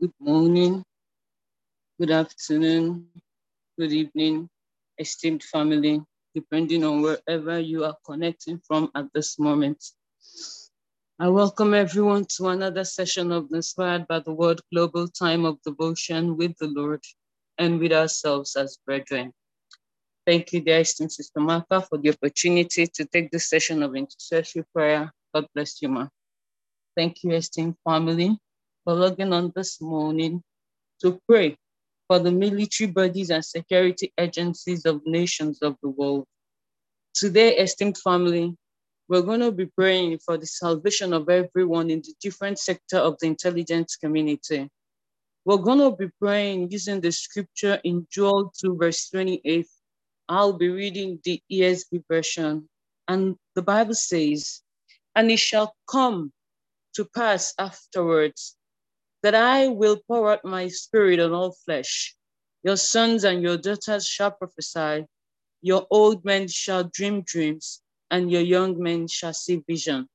Good morning, good afternoon, good evening, esteemed family, depending on wherever you are connecting from at this moment. I welcome everyone to another session of Inspired by the Word Global Time of Devotion with the Lord and with ourselves as brethren. Thank you, dear esteemed Sister Martha, for the opportunity to take this session of intercessory prayer. God bless you, Ma. Thank you, esteemed family, for logging on this morning to pray for the military bodies and security agencies of nations of the world. Today, esteemed family, we're going to be praying for the salvation of everyone in the different sector of the intelligence community. We're going to be praying using the scripture in Joel 2, verse 28. I'll be reading the ESV version. And the Bible says, "And it shall come to pass afterwards, that I will pour out my spirit on all flesh. Your sons and your daughters shall prophesy, your old men shall dream dreams, and your young men shall see vision."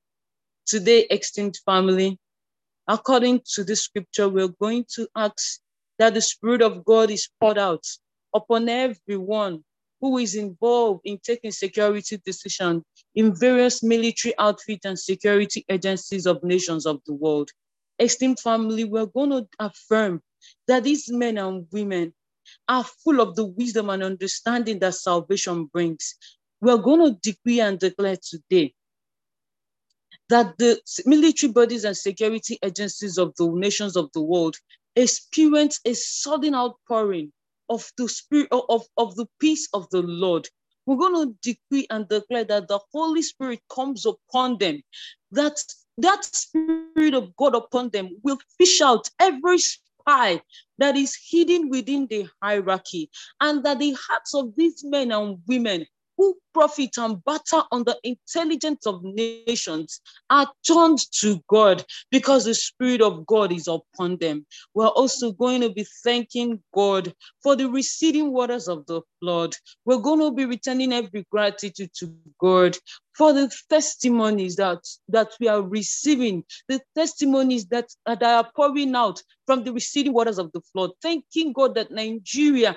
Today, extinct family, according to the scripture, we're going to ask that the Spirit of God is poured out upon everyone who is involved in taking security decisions in various military outfits and security agencies of nations of the world. Esteemed family, we're going to affirm that these men and women are full of the wisdom and understanding that salvation brings. We're going to decree and declare today that the military bodies and security agencies of the nations of the world experience a sudden outpouring of the spirit of the peace of the Lord. We're going to decree and declare that the Holy Spirit comes upon them, that Spirit of God upon them will fish out every spy that is hidden within the hierarchy, and that the hearts of these men and women who profit and batter on the intelligence of nations are turned to God because the Spirit of God is upon them. We're also going to be thanking God for the receding waters of the flood. We're going to be returning every gratitude to God for the testimonies that we are receiving, the testimonies that are pouring out from the receding waters of the flood. Thanking God that Nigeria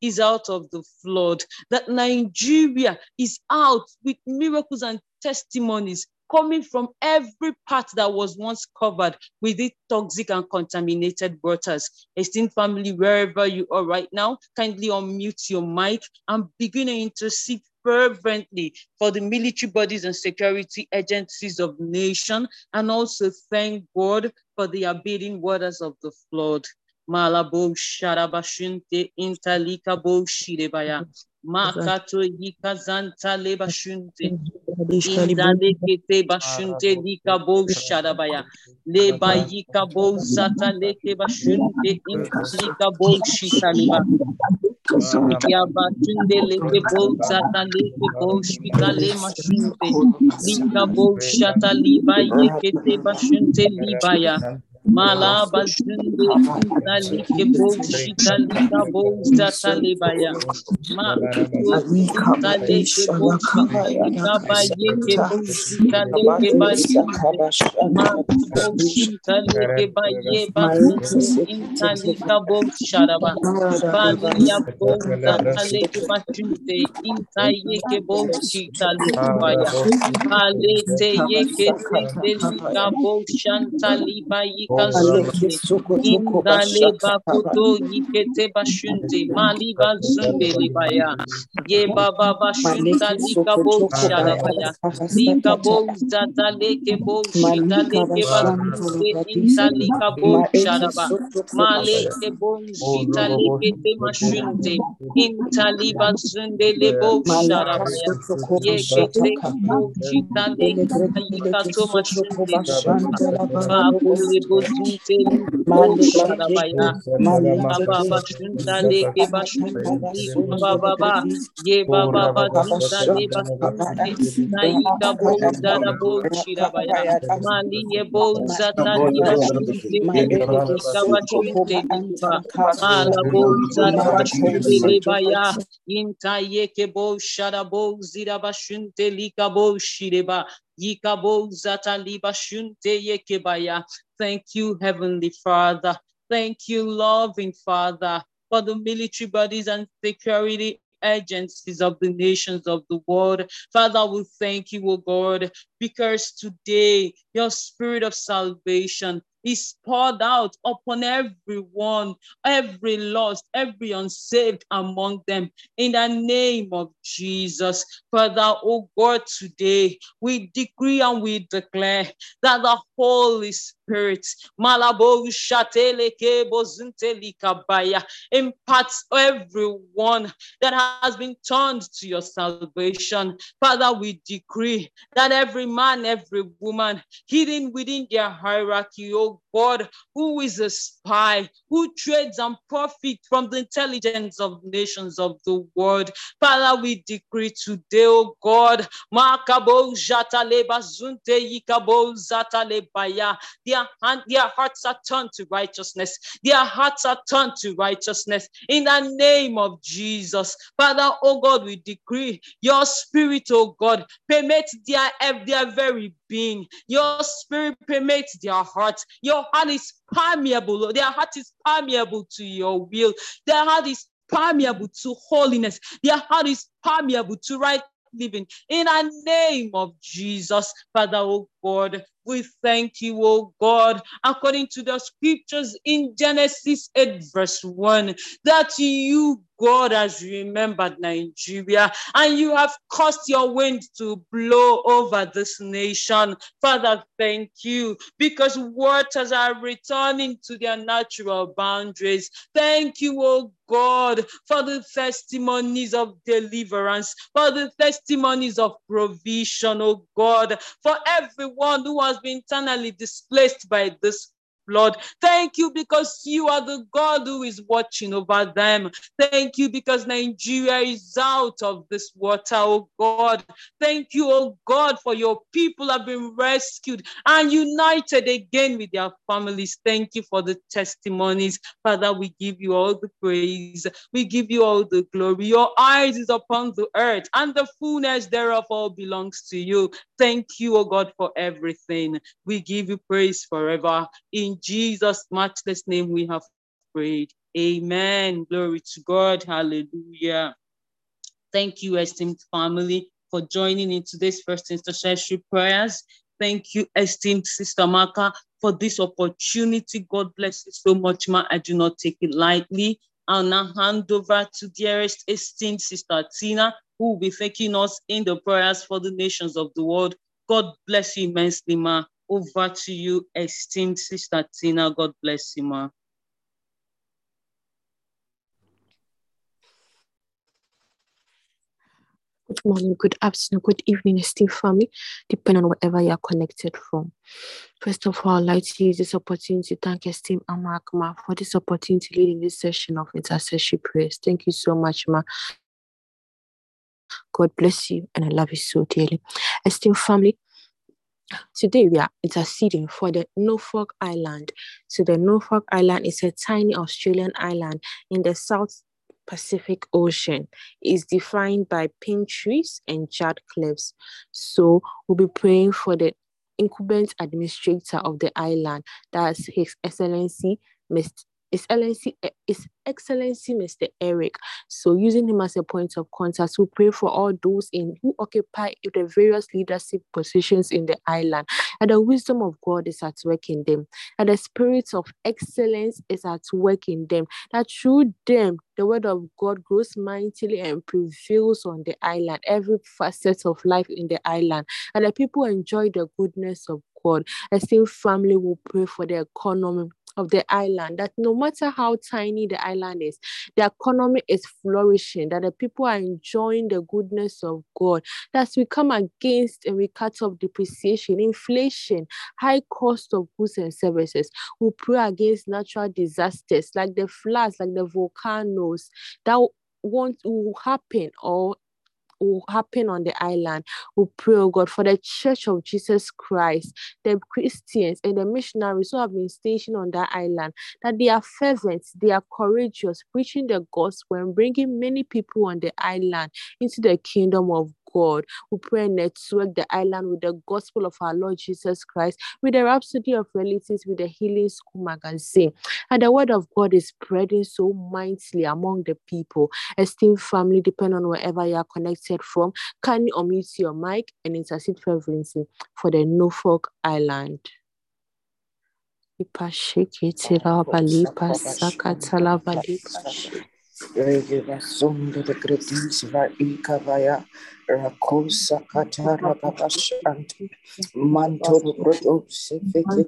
is out of the flood, that Nigeria is out with miracles and testimonies coming from every part that was once covered with the toxic and contaminated waters. Esteemed family, wherever you are right now, kindly unmute your mic and begin to intercede fervently for the military bodies and security agencies of nation, and also thank God for the abating waters of the flood. Malabo sharabashunte intalika bo shirebaya makato yikazanta lebashunte indale kete bashunte likabo sharabaya leba yikabo zata leke bashunte intalika bo shitaleba yabatunde leke bo zata leke bo shitale mashunte likabo shata liba yekete bashunte libaya Mala Bazundi Nalike Boshi Talika Bosta Talibaya Maka Nalike Boshi Kabayeke Boshi Talike Bashi Boshi Talike Baye Bazundi in Talika Bosharaba Balia Bosta Talike Bashunde in Tayeke Boshi Talibaya Balete Yeke Telika Boshan Talibaye Indaleba koto yikete bashunte mali bazunde libaya ye baba bashunta likabo sharabaya likabo zataleke bo shitaleke bashunte intalikabo sharaba maleke bo shitaleke te mashunte intaliba zunde lebo sharabaya ye kete bo shitaleke yikato mashunte babo lebo Thank you, Heavenly Father. Thank you, loving Father, for the military bodies and security agencies of the nations of the world. Father, we thank you, O God, because today your spirit of salvation is poured out upon everyone, every lost, every unsaved among them, in the name of Jesus. Father, oh God, today we decree and we declare that the Holy Spirit imparts everyone that has been turned to your salvation. Father, we decree that every man, every woman, hidden within their hierarchy, oh God, who is a spy, who trades and profits from the intelligence of nations of the world. Father, we decree today, oh God, their hearts are turned to righteousness. Their hearts are turned to righteousness in the name of Jesus. Father, oh God, we decree your spirit, oh God, permits their very being. Your spirit permeates their hearts. Your heart is permeable. Their heart is permeable to your will. Their heart is permeable to holiness. Their heart is permeable to right living. In the name of Jesus, Father, oh God, we thank you, oh God, according to the scriptures in Genesis 8, verse 1, that you, God, has remembered Nigeria, and you have caused your wind to blow over this nation. Father, thank you, because waters are returning to their natural boundaries. Thank you, oh God, for the testimonies of deliverance, for the testimonies of provision, oh God, for everyone who has been internally displaced by this Lord. Thank you because you are the God who is watching over them. Thank you because Nigeria is out of this water, oh God. Thank you, oh God, for your people have been rescued and united again with their families. Thank you for the testimonies. Father, we give you all the praise. We give you all the glory. Your eyes is upon the earth and the fullness thereof all belongs to you. Thank you, oh God, for everything. We give you praise forever. In Jesus' matchless name we have prayed. Amen. Glory to God. Hallelujah. Thank you, esteemed family, for joining in today's first intercessory prayers. Thank you, esteemed Sister Maka, for this opportunity. God bless you so much, ma. I do not take it lightly. I'll now hand over to dearest esteemed Sister Tina, who will be thanking us in the prayers for the nations of the world. God bless you immensely, ma. Over to you, esteemed Sister Tina. God bless you, ma. Good morning, good afternoon, good evening, esteemed family, depending on wherever you are connected from. First of all, I'd like to use this opportunity to thank esteemed Mark, ma, for this opportunity leading this session of intercessory prayers. Thank you so much, ma. God bless you, and I love you so dearly. Esteemed family, today we are interceding for the Norfolk Island. So the Norfolk Island is a tiny Australian island in the South Pacific Ocean. It's defined by pine trees and jagged cliffs. So we'll be praying for the incumbent administrator of the island. That's His Excellency Mr. Eric. So using him as a point of contact, we pray for all those who occupy the various leadership positions in the island, and the wisdom of God is at work in them, and the spirit of excellence is at work in them, that through them the word of God grows mightily and prevails on the island, every facet of life in the island, and the people enjoy the goodness of God. And same family will pray for the economy of the island, that no matter how tiny the island is, the economy is flourishing, that the people are enjoying the goodness of God. That's we come against and we cut off depreciation, inflation, high cost of goods and services. We pray against natural disasters like the floods, like the volcanoes that will happen on the island. We pray, oh God, for the Church of Jesus Christ, the Christians and the missionaries who have been stationed on that island, that they are fervent, they are courageous, preaching the gospel and bringing many people on the island into the kingdom of God. We pray and network the island with the gospel of our Lord Jesus Christ, with the Rhapsody of Realities, with the Healing School Magazine. And the word of God is spreading so mightily among the people. Esteemed family, depend on wherever you are connected from, kindly unmute your mic and intercede fervently for the Norfolk Island. Rakosa Katara Babashanti Mantor Brodo Sifika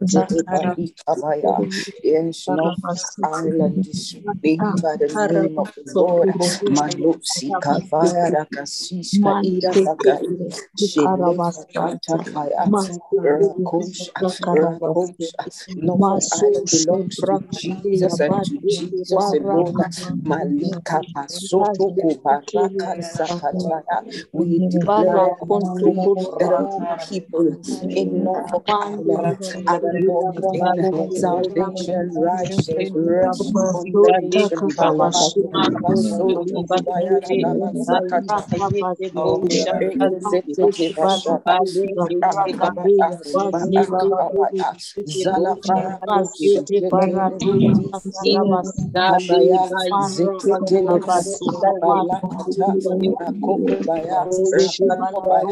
Ikabaya. Yes, Norfolk Island is being by the name of the Lord. Manusi Kavaya Rakasiska Ida Kagai Shikataya Rakos Rakos. Norfolk Island belongs to Jesus and to Jesus alone. Malika Pasoto Kubaraka Sakataya. We declare that people in Norfolk Island are born in salvation, righteousness, restoration, power, soul, Thank you, Heavenly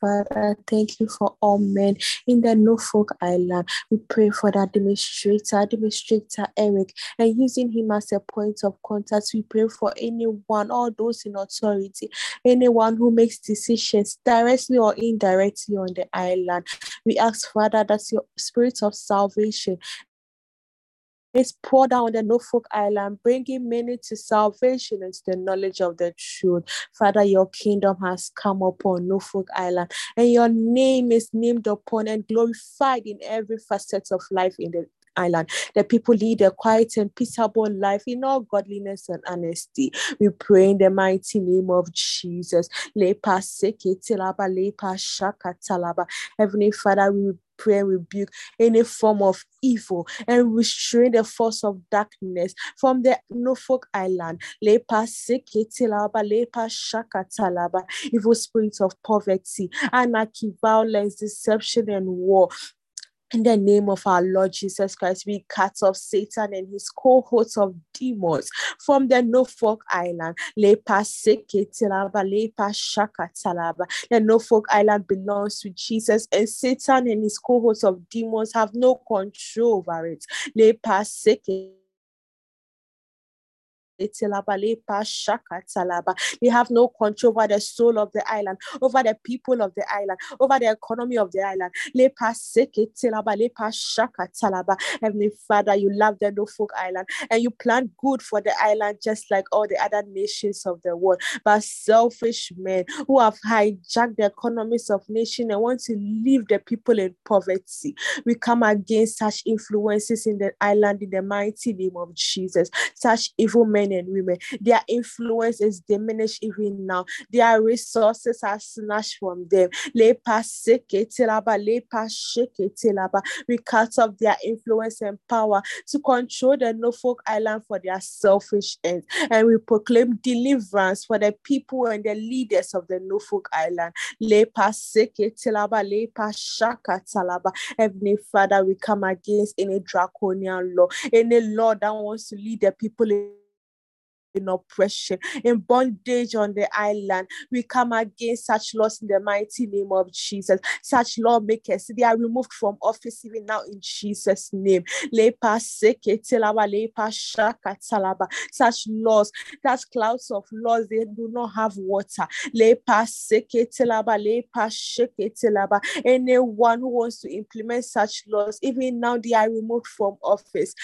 Father. Thank you for all men in the Norfolk Island. We pray for that administrator Eric, and using him as a point of contact. We pray for anyone, all those in authority, anyone who makes decisions directly or indirectly on the island. We ask, Father, that your spirit of salvation is poured out on the Norfolk Island, bringing many to salvation and to the knowledge of the truth. Father, your kingdom has come upon Norfolk Island, and your name is named upon and glorified in every facet of life in the island. The people lead a quiet and peaceable life in all godliness and honesty. We pray in the mighty name of Jesus. Heavenly Father, we pray and rebuke any form of evil and restrain the force of darkness from the Norfolk Island. Evil spirits of poverty, anarchy, violence, deception, and war. In the name of our Lord Jesus Christ, we cut off Satan and his cohorts of demons from the Norfolk Island. The Norfolk Island belongs to Jesus, and Satan and his cohorts of demons have no control over it. They have no control over the soul of the island, over the people of the island, over the economy of the island. Heavenly Father, you love the Norfolk Island and you plan good for the island just like all the other nations of the world. But selfish men who have hijacked the economies of nations and want to leave the people in poverty, we come against such influences in the island in the mighty name of Jesus. Such evil men and women, their influence is diminished even now. Their resources are snatched from them. We cut off their influence and power to control the Norfolk Island for their selfish ends, and we proclaim deliverance for the people and the leaders of the Norfolk Island. Heavenly Father, we come against any draconian law, any law that wants to lead the people in oppression, in bondage on the island. We come against such laws in the mighty name of Jesus. Such lawmakers, they are removed from office even now in Jesus' name. Such laws, such clouds of laws, they do not have water. Anyone who wants to implement such laws, even now they are removed from office.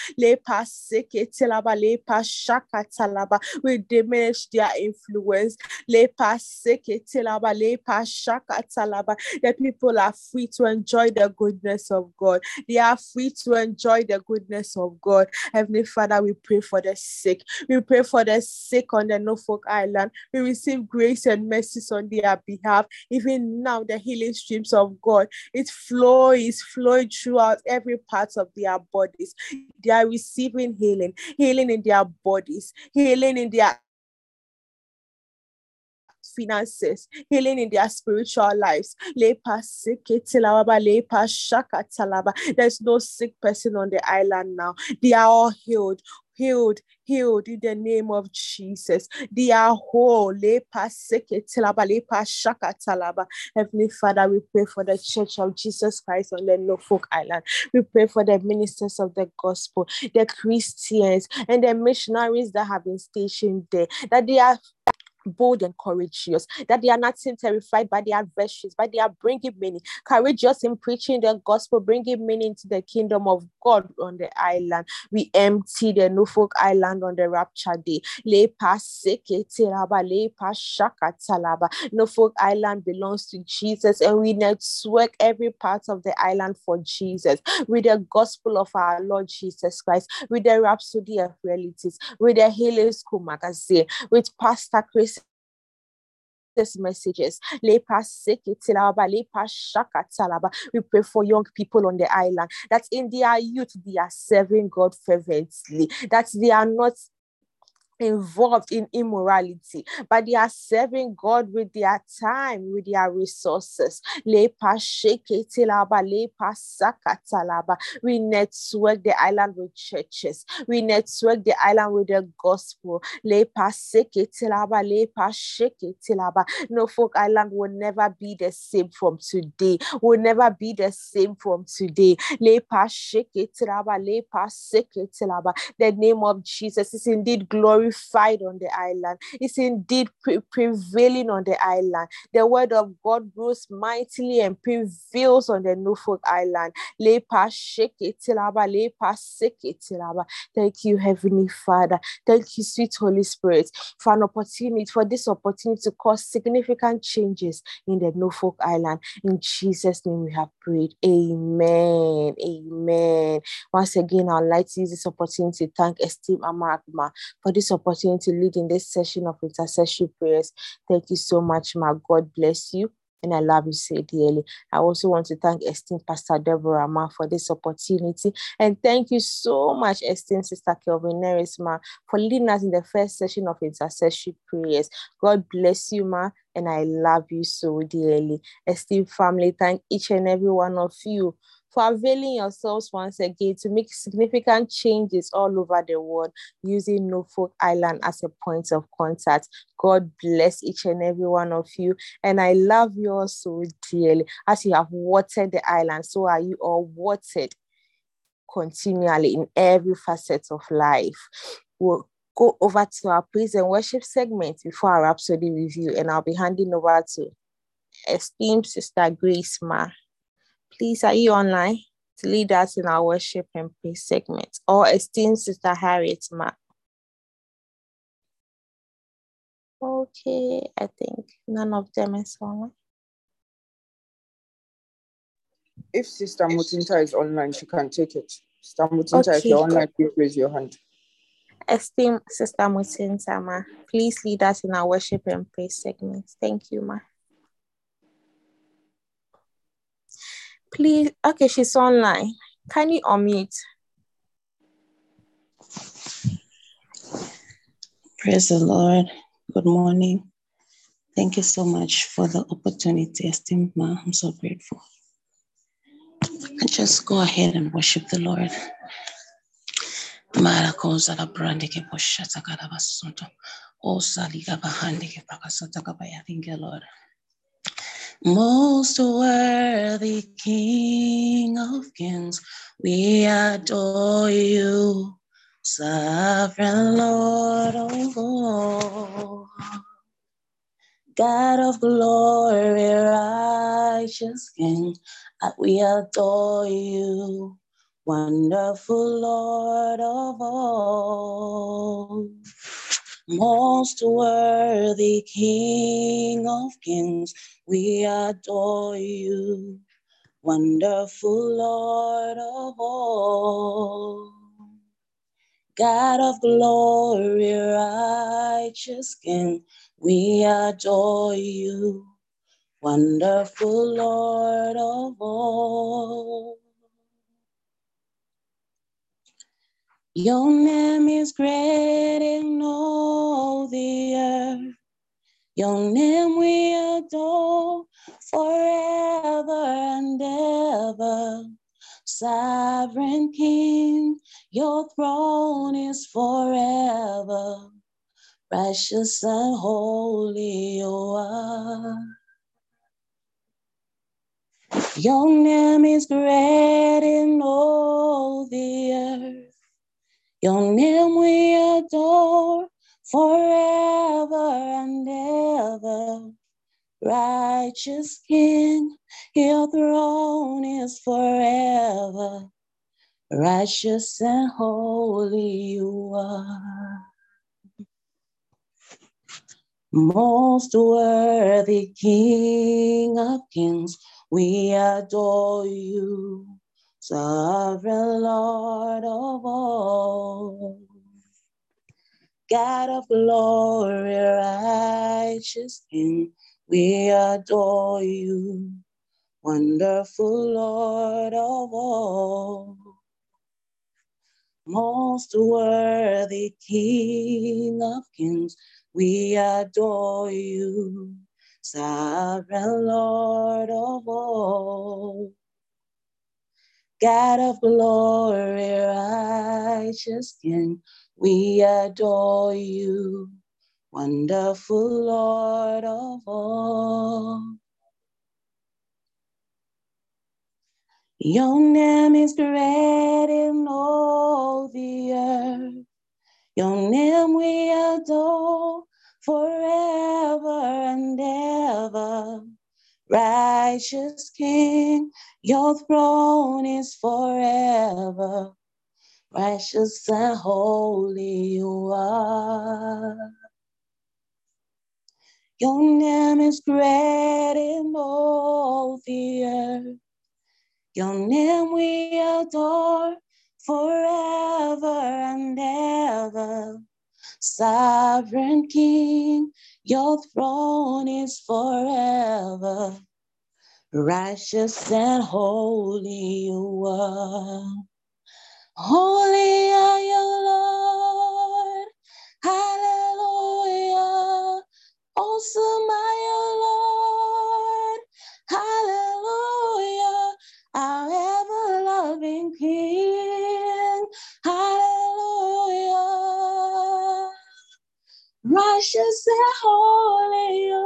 We diminish their influence. The people are free to enjoy the goodness of God. They are free to enjoy the goodness of God. Heavenly Father, we pray for the sick. We pray for the sick on the Norfolk Island. We receive grace and mercies on their behalf. Even now, the healing streams of God, it flows throughout every part of their bodies. They are receiving healing in their bodies, healing in their finances, healing in their spiritual lives. There's no sick person on the island now. They are all healed in the name of Jesus. They are whole. Heavenly Father, we pray for the Church of Jesus Christ on the Norfolk Island. We pray for the ministers of the gospel, the Christians, and the missionaries that have been stationed there, that they are bold and courageous, that they are not terrified by their adversaries, but they are bringing many, courageous in preaching the gospel, bringing many into the kingdom of God on the island. We empty the Norfolk Island on the rapture day. Norfolk Island belongs to Jesus, and we network every part of the island for Jesus, with the gospel of our Lord Jesus Christ, with the Rhapsody of Realities, with the Healing School Magazine, with Pastor Chris messages. We pray for young people on the island, that in their youth they are serving God fervently, that they are not involved in immorality, but they are serving God with their time, with their resources. We network the island with churches. We network the island with the gospel. Norfolk Island will never be the same from today. Will never be the same from today. The name of Jesus is indeed glory glorified on the island. It's indeed prevailing on the island. The word of God grows mightily and prevails on the Norfolk Island. Thank you, Heavenly Father. Thank you, sweet Holy Spirit, for an opportunity, for this opportunity to cause significant changes in the Norfolk Island. In Jesus' name we have prayed. Amen. Amen. Once again, I'd like to use this opportunity to thank esteemed Mark for this opportunity to lead in this session of intercessory prayers. Thank you so much, Mark. God bless you. And I love you so dearly. I also want to thank esteemed Pastor Deborah Ma for this opportunity. And thank you so much, esteemed Sister Kelvin Neris Ma, for leading us in the first session of intercessory prayers. God bless you, Ma. And I love you so dearly. Esteemed family, thank each and every one of you for availing yourselves once again to make significant changes all over the world using Norfolk Island as a point of contact. God bless each and every one of you. And I love you all so dearly. As you have watered the island, so are you all watered continually in every facet of life. We'll go over to our praise and worship segment before our Rhapsody review. And I'll be handing over to esteemed Sister Grace Ma. Please, are you online to lead us in our worship and praise segment? Or esteemed Sister Harriet Mark? Okay, I think none of them is online. If Sister Mutinta is online, she can take it. Sister Mutinta, okay. If you're online, please raise your hand. Esteemed Sister Mutinta, Ma, please lead us in our worship and praise segment. Thank you, Ma. Please, okay, she's online. Can you unmute? Praise the Lord. Good morning. Thank you so much for the opportunity, esteemed Ma. I'm so grateful. And just go ahead and worship the Lord. Thank you, Lord. Most worthy King of kings, we adore you, sovereign Lord of all. God of glory, righteous King, we adore you, wonderful Lord of all. Most worthy King of kings, we adore you, wonderful Lord of all. God of glory, righteous King, we adore you, wonderful Lord of all. Your name is great in all the earth. Your name we adore forever and ever. Sovereign King, your throne is forever. Precious and holy you are. Your name is great in all the earth. Your name we adore forever and ever. Righteous King, your throne is forever. Righteous and holy you are. Most worthy King of kings, we adore you, sovereign Lord of all. God of glory, righteous King, we adore you, wonderful Lord of all. Most worthy King of kings, we adore you, sovereign Lord of all. God of glory, righteous King, we adore you, wonderful Lord of all. Your name is great in all the earth. Your name we adore forever and ever. Righteous King, your throne is forever. Righteous and holy you are. Your name is great in all the earth. Your name we adore forever and ever. Sovereign King, your throne is forever. Righteous and holy you are. Holy are you, Lord. Hallelujah. Awesome are you, Lord. Hallelujah. Our ever-loving King. Hallelujah. Righteous and holy you are.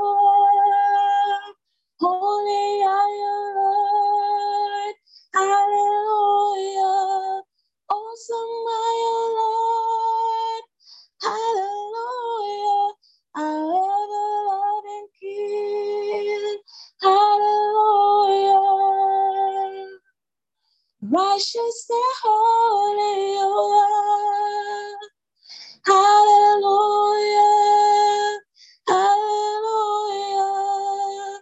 Holy are you, Lord. Hallelujah. Awesome are you, Lord. Hallelujah. Our ever-loving King. Hallelujah. Righteous and holy you are. Hallelujah. Hallelujah.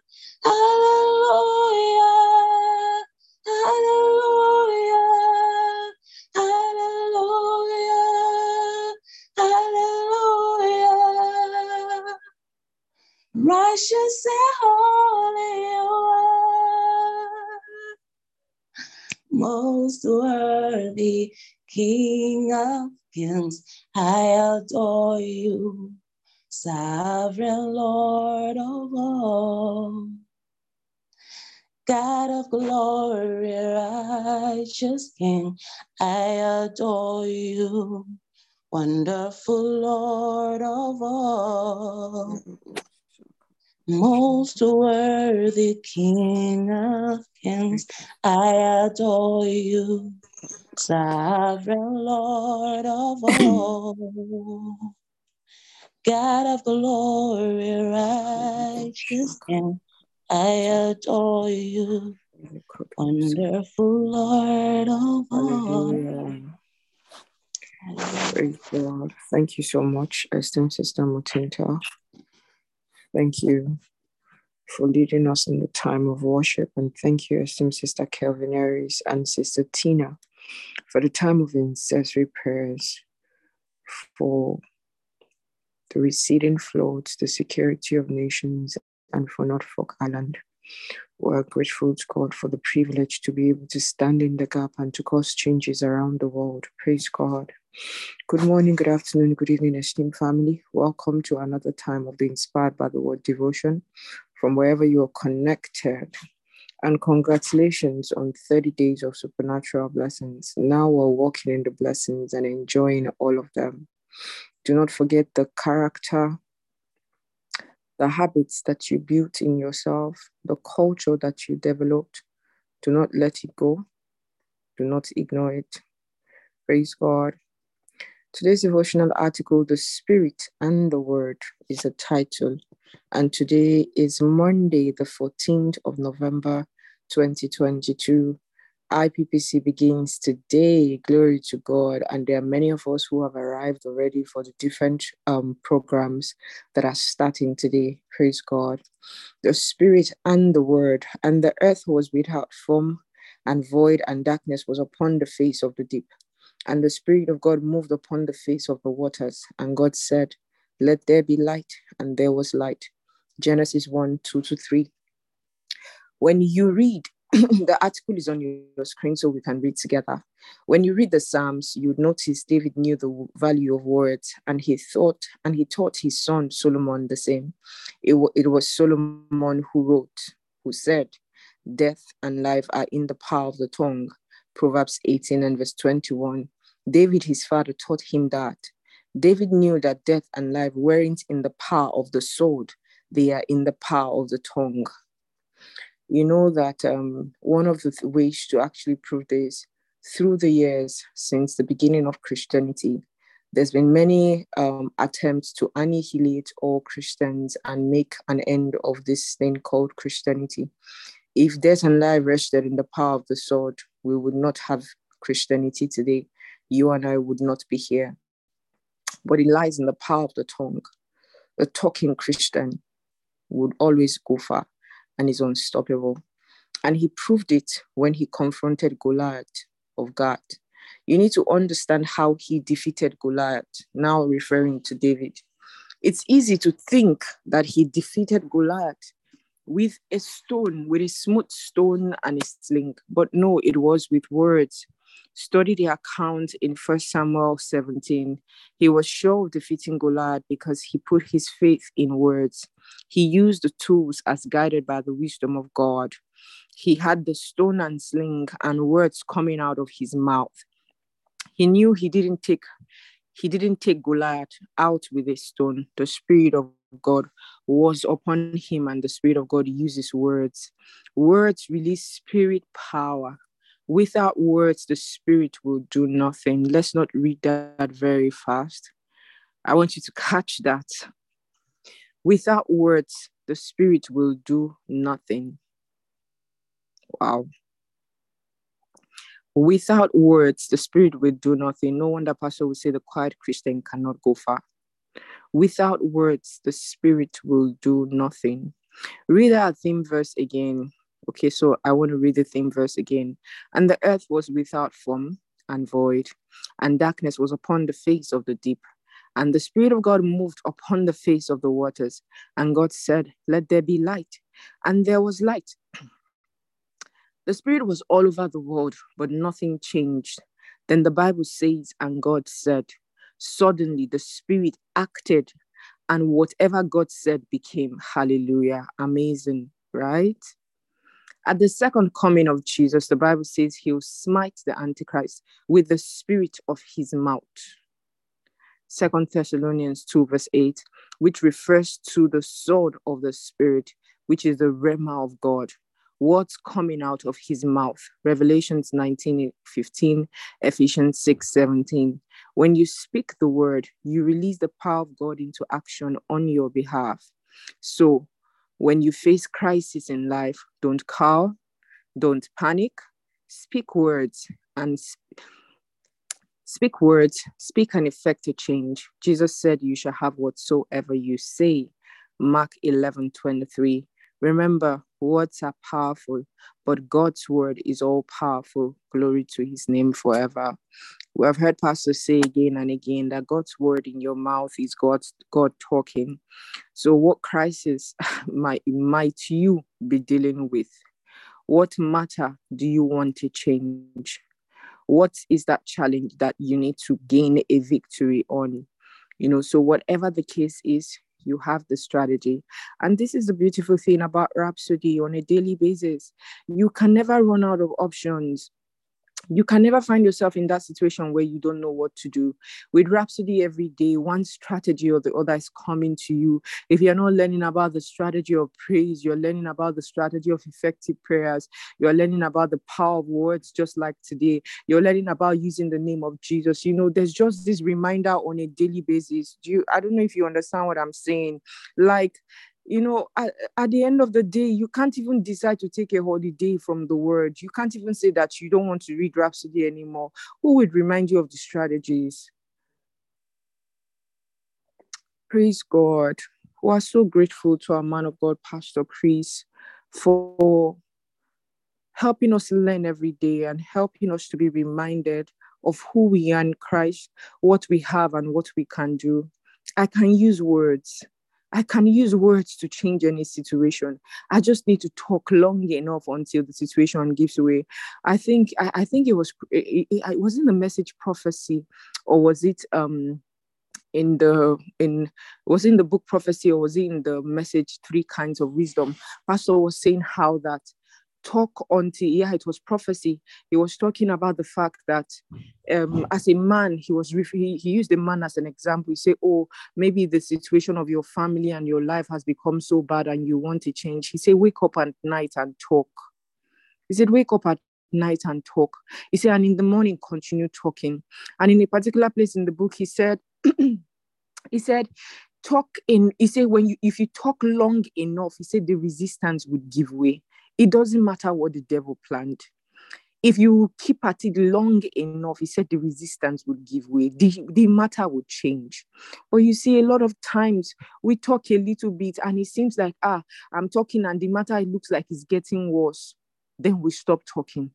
Hallelujah. Hallelujah. Hallelujah. Hallelujah. Righteous and holy you are. Most worthy King of Kings, I adore you, sovereign Lord of all. God of glory, righteous King, I adore you, wonderful Lord of all. Most worthy King of Kings, I adore you, sovereign Lord of all. God of glory, righteous King, I adore you, wonderful Lord of all. Praise God. Thank you so much, esteemed Sister Motinta. Thank you for leading us in the time of worship, and thank you, esteemed Sister Kelvin Aries and Sister Tina, for the time of intercessory prayers, for the receding floods, the security of nations, and for Norfolk Island. We're grateful to God for the privilege to be able to stand in the gap and to cause changes around the world. Praise God. Good morning, good afternoon, good evening, esteemed family. Welcome to another time of the Inspired by the Word Devotion from wherever you are connected. And congratulations on 30 days of supernatural blessings. Now we're walking in the blessings and enjoying all of them. Do not forget the character, the habits that you built in yourself, the culture that you developed. Do not let it go. Do not ignore it. Praise God. Today's devotional article, The Spirit and the Word, is the title. And today is Monday, the 14th of November, 2022. IPPC begins today. Glory to God. And there are many of us who have arrived already for the different programs that are starting today. Praise God. The Spirit and the Word. And the earth was without form and void, and darkness was upon the face of the deep. And the Spirit of God moved upon the face of the waters. And God said, let there be light. And there was light. Genesis 1:2-3. When you read, the article is on your screen so we can read together. When you read the Psalms, you notice David knew the value of words, and he taught his son Solomon the same. It was Solomon who said, death and life are in the power of the tongue. Proverbs 18:21. David, his father, taught him that. David knew that death and life weren't in the power of the sword. They are in the power of the tongue. You know that one of the ways to actually prove this, through the years since the beginning of Christianity, There's been many attempts to annihilate all Christians and make an end of this thing called Christianity. If death and life rested in the power of the sword, we would not have Christianity today. You and I would not be here. But it lies in the power of the tongue. A talking Christian would always go far and is unstoppable. And he proved it when he confronted Goliath of Gath. You need to understand how he defeated Goliath, now referring to David. It's easy to think that he defeated Goliath with a stone, with a smooth stone and a sling. But no, it was with words. Study the account in 1 Samuel 17. He was sure of defeating Goliath because he put his faith in words. He used the tools as guided by the wisdom of God. He had the stone and sling and words coming out of his mouth. He knew he didn't take Goliath out with a stone. The Spirit of God was upon him, and the Spirit of God uses words. Words release spirit power. Without words, the Spirit will do nothing. Let's not read that very fast. I want you to catch that. Without words, the Spirit will do nothing. Wow. Without words, the Spirit will do nothing. No wonder Pastor will say the quiet Christian cannot go far. Without words, the Spirit will do nothing. Read that theme verse again. Okay, so I want to read the theme verse again. And the earth was without form and void, and darkness was upon the face of the deep. And the Spirit of God moved upon the face of the waters. And God said, let there be light. And there was light. The Spirit was all over the world, but nothing changed. Then the Bible says, and God said, suddenly the Spirit acted, and whatever God said became. Hallelujah. Amazing, right? At the second coming of Jesus, the Bible says he'll smite the Antichrist with the spirit of his mouth. 2 Thessalonians 2 verse 8, which refers to the sword of the Spirit, which is the rhema of God. What's coming out of his mouth? Revelations 19:15, Ephesians 6:17. When you speak the word, you release the power of God into action on your behalf. So when you face crisis in life, don't cower, don't panic, speak and effect a change. Jesus said, you shall have whatsoever you say. Mark 11:23. Remember, words are powerful, but God's word is all powerful. Glory to his name forever. We have heard pastors say again and again that God's word in your mouth is God talking. So what crisis might you be dealing with? What matter do you want to change? What is that challenge that you need to gain a victory on? You know, so whatever the case is, you have the strategy. And this is the beautiful thing about Rhapsody on a daily basis. You can never run out of options. You can never find yourself in that situation where you don't know what to do. With Rhapsody every day, one strategy or the other is coming to you. If you're not learning about the strategy of praise, you're learning about the strategy of effective prayers. You're learning about the power of words, just like today. You're learning about using the name of Jesus. You know, there's just this reminder on a daily basis. I don't know if you understand what I'm saying. Like, you know, at the end of the day, you can't even decide to take a holiday from the word. You can't even say that you don't want to read Rhapsody anymore. Who would remind you of the strategies? Praise God. We are so grateful to our man of God, Pastor Chris, for helping us learn every day and helping us to be reminded of who we are in Christ, what we have and what we can do. I can use words. I can use words to change any situation. I just need to talk long enough until the situation gives way. I think it was in the message prophecy, or was it in the book prophecy, or was it in the message Three Kinds of Wisdom? Pastor was saying how that talk until, yeah, it was prophecy. He was talking about the fact that as a man, he used the man as an example. He said, oh, maybe the situation of your family and your life has become so bad and you want to change. He said, wake up at night and talk. He said, wake up at night and talk. He said, and in the morning, continue talking. And in a particular place in the book, he said, if you talk long enough, he said, the resistance would give way. It doesn't matter what the devil planned. If you keep at it long enough, he said, the resistance would give way. The matter would change. But you see, a lot of times we talk a little bit and it seems like, I'm talking and the matter, it looks like it's getting worse. Then we stop talking.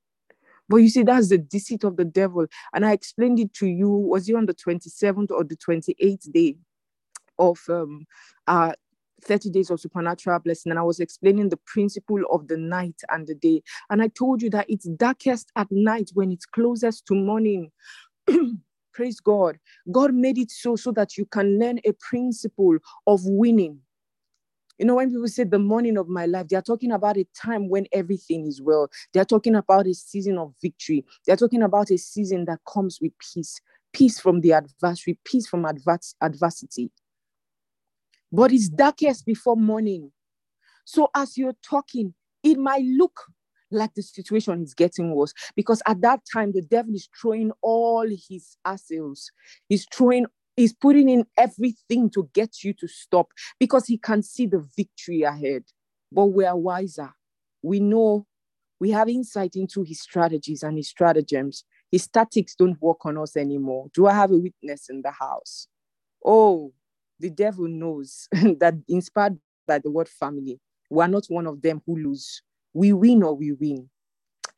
But you see, that's the deceit of the devil. And I explained it to you. Was it on the 27th or the 28th day of 30 days of supernatural blessing? And I was explaining the principle of the night and the day. And I told you that it's darkest at night when it's closest to morning. Praise God. God made it so that you can learn a principle of winning. You know, when people say the morning of my life, they are talking about a time when everything is well. They are talking about a season of victory. They are talking about a season that comes with peace. Peace from the adversary, peace from adversity. But it's darkest before morning. So as you're talking, it might look like the situation is getting worse, because at that time, the devil is throwing all his arsenals. He's putting in everything to get you to stop, because he can see the victory ahead. But we are wiser. We know, we have insight into his strategies and his stratagems. His tactics don't work on us anymore. Do I have a witness in the house? Oh, the devil knows that inspired by the word family, we are not one of them who lose. We win or we win.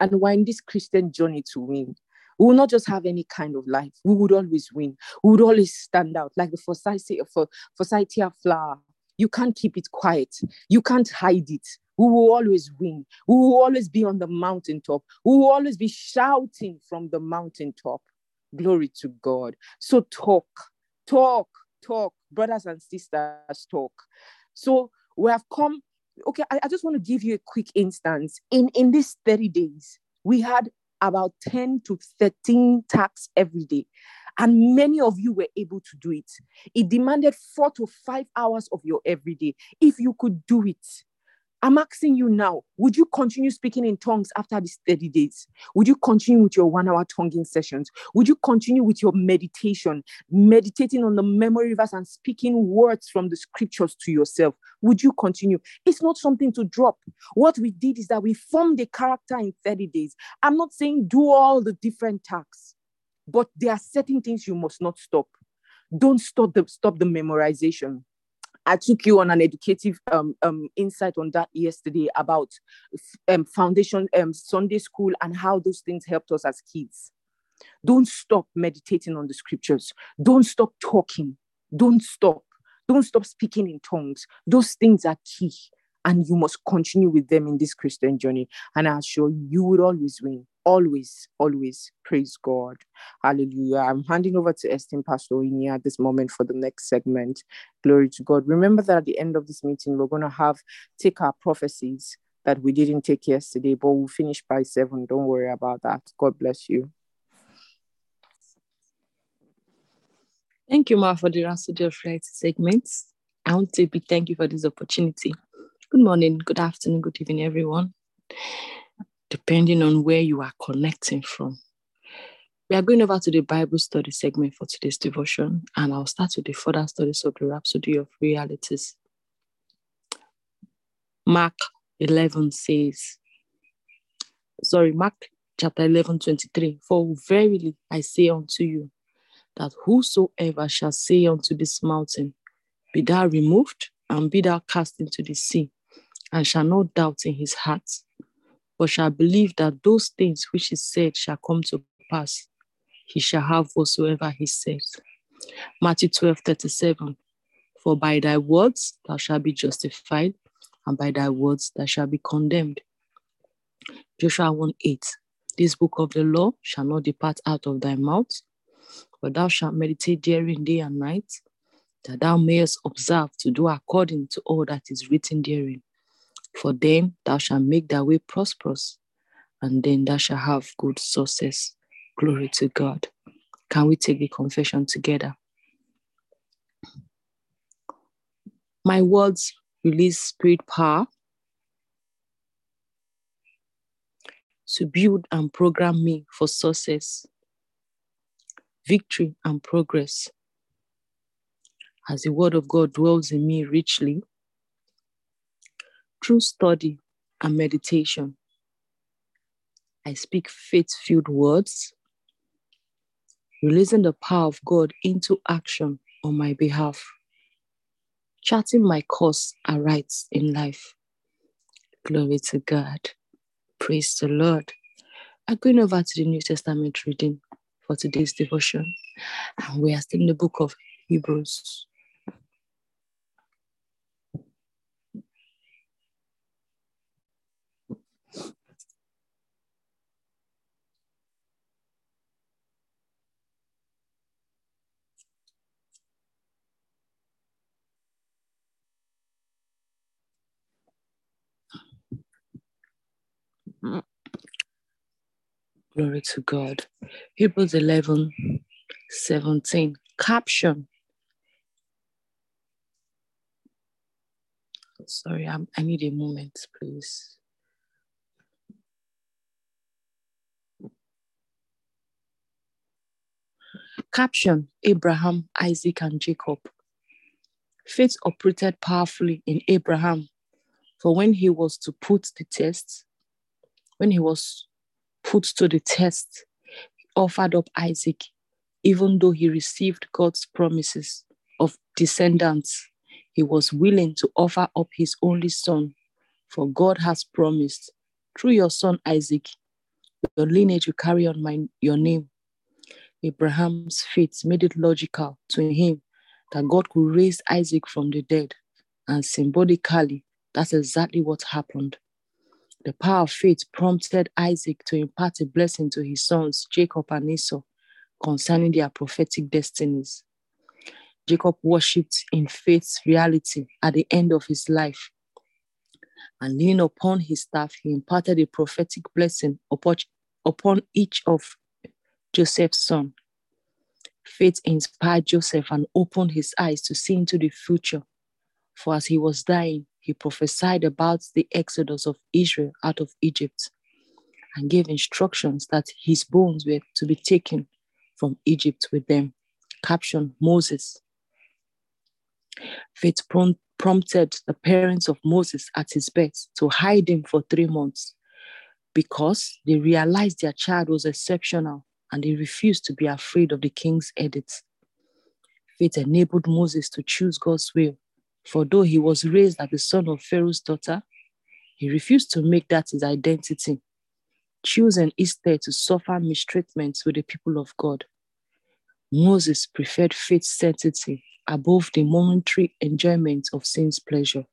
And we're in this Christian journey to win. We will not just have any kind of life. We would always win. We would always stand out like the Forsythia flower. You can't keep it quiet. You can't hide it. We will always win. We will always be on the mountaintop. We will always be shouting from the mountaintop. Glory to God. So talk, talk, talk. Brothers and sisters, talk. So we have come. Okay, I just want to give you a quick instance. In these 30 days, we had about 10 to 13 talks every day. And many of you were able to do it. It demanded 4 to 5 hours of your everyday. If you could do it, I'm asking you now, would you continue speaking in tongues after these 30 days? Would you continue with your 1 hour tonguing sessions? Would you continue with your meditation, meditating on the memory verse and speaking words from the scriptures to yourself? Would you continue? It's not something to drop. What we did is that we formed a character in 30 days. I'm not saying do all the different tasks, but there are certain things you must not stop. Don't stop the memorization. I took you on an educative insight on that yesterday about foundation Sunday school and how those things helped us as kids. Don't stop meditating on the scriptures. Don't stop talking. Don't stop. Don't stop speaking in tongues. Those things are key, and you must continue with them in this Christian journey. And I assure you, you will always win. Always, always. Praise God. Hallelujah. I'm handing over to Esteem Pastor Inia at this moment for the next segment. Glory to God. Remember that at the end of this meeting, we're going to take our prophecies that we didn't take yesterday, but we'll finish by 7. Don't worry about that. God bless you. Thank you, Ma, for the Rhapsody of Realities segments. I want to thank you for this opportunity. Good morning, good afternoon, good evening, everyone, depending on where you are connecting from. We are going over to the Bible study segment for today's devotion, and I'll start with the further studies of the Rhapsody of Realities. Mark chapter 11, 23. For verily I say unto you, that whosoever shall say unto this mountain, be thou removed, and be thou cast into the sea, and shall not doubt in his heart, but shall believe that those things which he said shall come to pass, he shall have whatsoever he says. Matthew 12:37. For by thy words thou shalt be justified, and by thy words thou shalt be condemned. Joshua 1:8. This book of the law shall not depart out of thy mouth, but thou shalt meditate therein day and night, that thou mayest observe to do according to all that is written therein. For then thou shalt make thy way prosperous, and then thou shalt have good success. Glory to God. Can we take the confession together? My words release spirit power to build and program me for success, victory, and progress. As the Word of God dwells in me richly, through study and meditation, I speak faith-filled words, releasing the power of God into action on my behalf, charting my course and rights in life. Glory to God. Praise the Lord. I'm going over to the New Testament reading for today's devotion, and we are still in the book of Hebrews. Glory to God. Hebrews 11:17. Caption. Sorry, I need a moment, please. Caption: Abraham, Isaac, and Jacob. Faith operated powerfully in Abraham, for when he was to put the test, he offered up Isaac, even though he received God's promises of descendants. He was willing to offer up his only son, for God has promised, through your son Isaac, your lineage will carry on your name. Abraham's faith made it logical to him that God could raise Isaac from the dead, and symbolically, that's exactly what happened. The power of faith prompted Isaac to impart a blessing to his sons, Jacob and Esau, concerning their prophetic destinies. Jacob worshipped in faith's reality at the end of his life, and leaning upon his staff, he imparted a prophetic blessing upon each of Joseph's sons. Faith inspired Joseph and opened his eyes to see into the future, for as he was dying, he prophesied about the exodus of Israel out of Egypt and gave instructions that his bones were to be taken from Egypt with them. Caption: Moses. Faith prompted the parents of Moses at his birth to hide him for 3 months because they realized their child was exceptional and they refused to be afraid of the king's edicts. Faith enabled Moses to choose God's will, for though he was raised as the son of Pharaoh's daughter, he refused to make that his identity, choosing instead to suffer mistreatment with the people of God. Moses preferred faith's sanctity above the momentary enjoyment of sin's pleasure.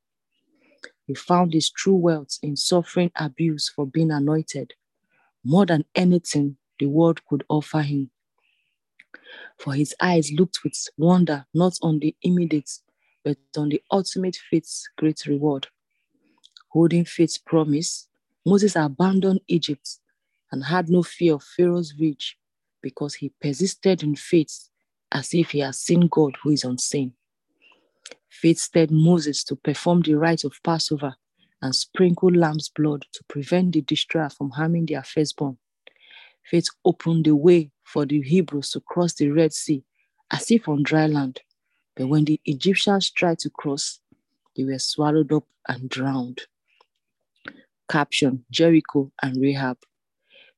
He found his true wealth in suffering abuse for being anointed, more than anything the world could offer him. For his eyes looked with wonder not on the immediate, but on the ultimate faith's great reward. Holding faith's promise, Moses abandoned Egypt and had no fear of Pharaoh's rage because he persisted in faith as if he had seen God who is unseen. Faith stirred Moses to perform the rite of Passover and sprinkle lamb's blood to prevent the destroyer from harming their firstborn. Faith opened the way for the Hebrews to cross the Red Sea as if on dry land. But when the Egyptians tried to cross, they were swallowed up and drowned. Caption: Jericho and Rahab.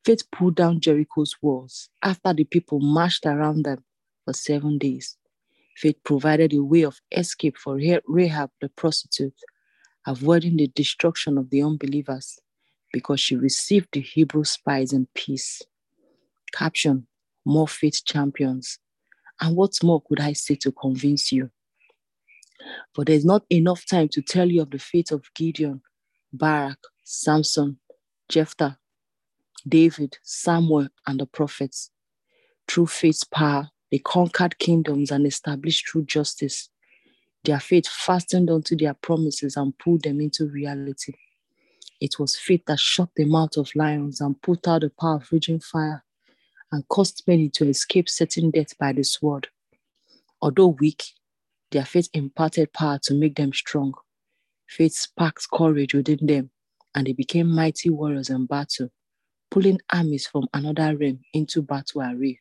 Faith pulled down Jericho's walls after the people marched around them for 7 days. Faith provided a way of escape for Rahab the prostitute, avoiding the destruction of the unbelievers because she received the Hebrew spies in peace. Caption: More faith champions. And what more could I say to convince you? For there's not enough time to tell you of the faith of Gideon, Barak, Samson, Jephthah, David, Samuel, and the prophets. Through faith's power, they conquered kingdoms and established true justice. Their faith fastened onto their promises and pulled them into reality. It was faith that shut the mouth of lions and put out the power of raging fire, and caused many to escape certain death by the sword. Although weak, their faith imparted power to make them strong. Faith sparked courage within them, and they became mighty warriors in battle, pulling armies from another realm into battle array.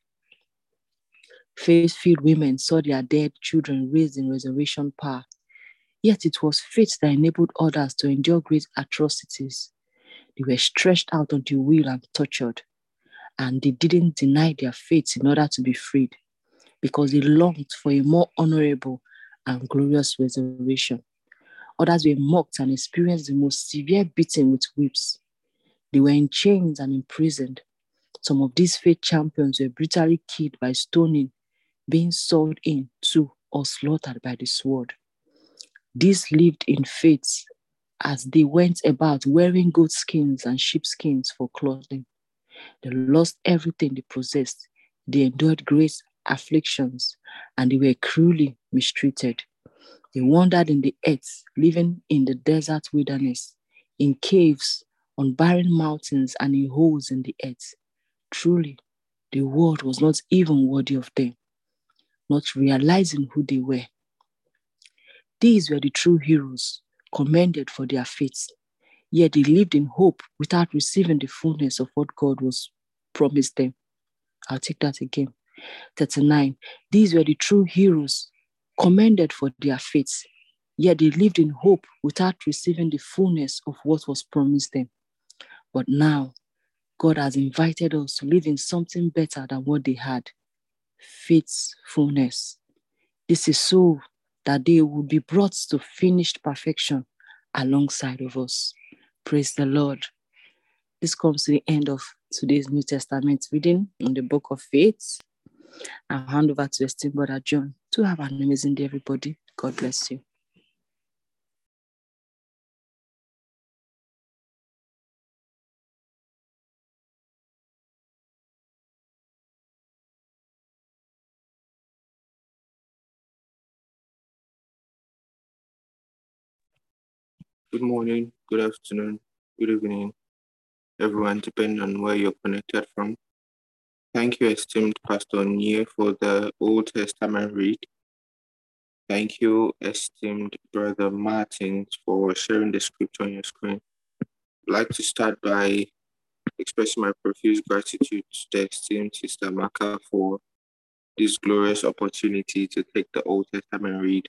Faith-filled women saw their dead children raised in resurrection power. Yet it was faith that enabled others to endure great atrocities. They were stretched out on the wheel and tortured, and they didn't deny their faith in order to be freed, because they longed for a more honorable and glorious resurrection. Others were mocked and experienced the most severe beating with whips. They were in chains and imprisoned. Some of these faith champions were brutally killed by stoning, being sawed in two, or slaughtered by the sword. These lived in faith as they went about wearing goat skins and sheep skins for clothing. They lost everything they possessed. They endured great afflictions, and they were cruelly mistreated. They wandered in the earth, living in the desert wilderness, in caves, on barren mountains, and in holes in the earth. Truly, the world was not even worthy of them, not realizing who they were. These were the true heroes, commended for their faith. Yet they lived in hope without receiving the fullness of what God was promised them. I'll take that again. 39. These were the true heroes, commended for their faith, yet they lived in hope without receiving the fullness of what was promised them. But now, God has invited us to live in something better than what they had, faithfulness. This is so that they will be brought to finished perfection alongside of us. Praise the Lord. This comes to the end of today's New Testament reading on the book of faith. I'll hand over to esteemed brother John to have an amazing day, everybody. God bless you. Good morning, good afternoon, good evening, everyone, depending on where you're connected from. Thank you, esteemed Pastor Nye, for the Old Testament read. Thank you, esteemed Brother Martins, for sharing the scripture on your screen. I'd like to start by expressing my profuse gratitude to the esteemed Sister Maka for this glorious opportunity to take the Old Testament read.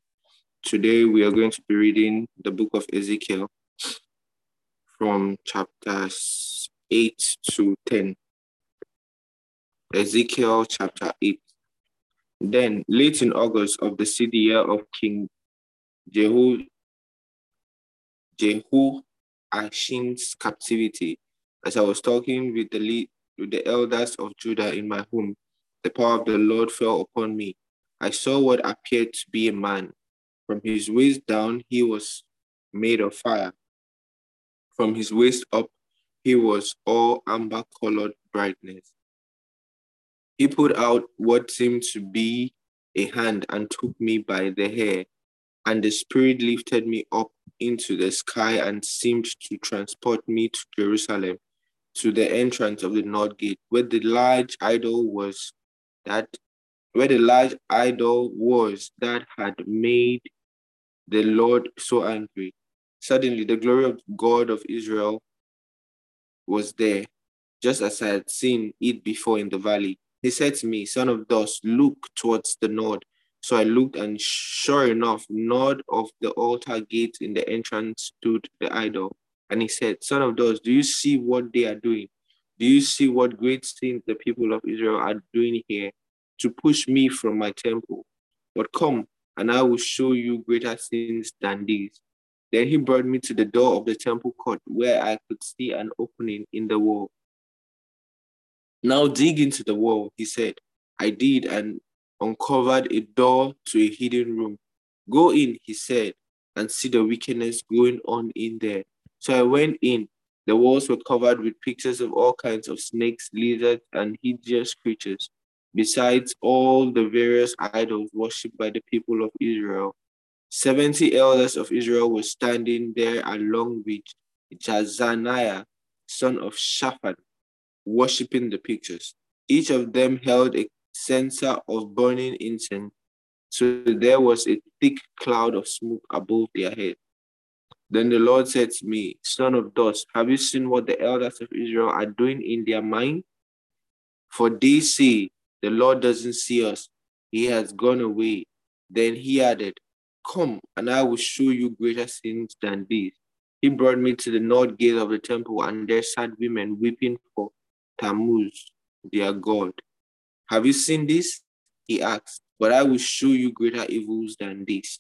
Today, we are going to be reading the book of Ezekiel from chapters 8 to 10. Ezekiel chapter 8. Then, late in August of the sixth year of King Jehoiachin's captivity, as I was talking with the elders of Judah in my home, the power of the Lord fell upon me. I saw what appeared to be a man. From his waist down, he was made of fire. From his waist up, he was all amber-colored brightness. He put out what seemed to be a hand and took me by the hair, and the Spirit lifted me up into the sky and seemed to transport me to Jerusalem, to the entrance of the north gate, where the large idol was that had made the Lord so angry. Suddenly, the glory of God of Israel was there, just as I had seen it before in the valley. He said to me, "Son of dust, look towards the north." So I looked, and sure enough, north of the altar gate in the entrance stood the idol. And he said, "Son of dust, do you see what they are doing? Do you see what great things the people of Israel are doing here to push me from my temple? But come, and I will show you greater things than these." Then he brought me to the door of the temple court, where I could see an opening in the wall. "Now dig into the wall," he said. I did, and uncovered a door to a hidden room. "Go in," he said, "and see the wickedness going on in there." So I went in. The walls were covered with pictures of all kinds of snakes, lizards, and hideous creatures, besides all the various idols worshipped by the people of Israel. 70 elders of Israel were standing there, along with Jazaniah, son of Shaphan, worshipping the pictures. Each of them held a censer of burning incense, so there was a thick cloud of smoke above their head. Then the Lord said to me, son of dust, have you seen what the elders of Israel are doing in their mind? For they say, the Lord doesn't see us. He has gone away. Then he added, come, and I will show you greater things than these. He brought me to the north gate of the temple, and there sat women weeping for Tammuz, their god. Have you seen this? He asked, but I will show you greater evils than this.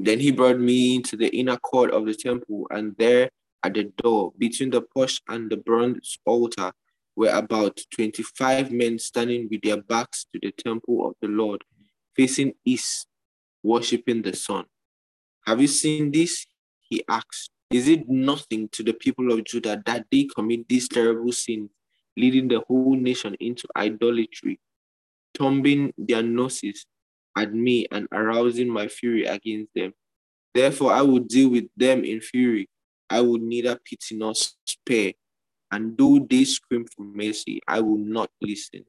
Then he brought me into the inner court of the temple, and there at the door, between the porch and the bronze altar, were about 25 men standing with their backs to the temple of the Lord, facing east, worshipping the sun. Have you seen this? He asked. Is it nothing to the people of Judah that they commit these terrible sins, leading the whole nation into idolatry, thumbing their noses at me and arousing my fury against them? Therefore, I will deal with them in fury. I will neither pity nor spare. And though they scream for mercy, I will not listen.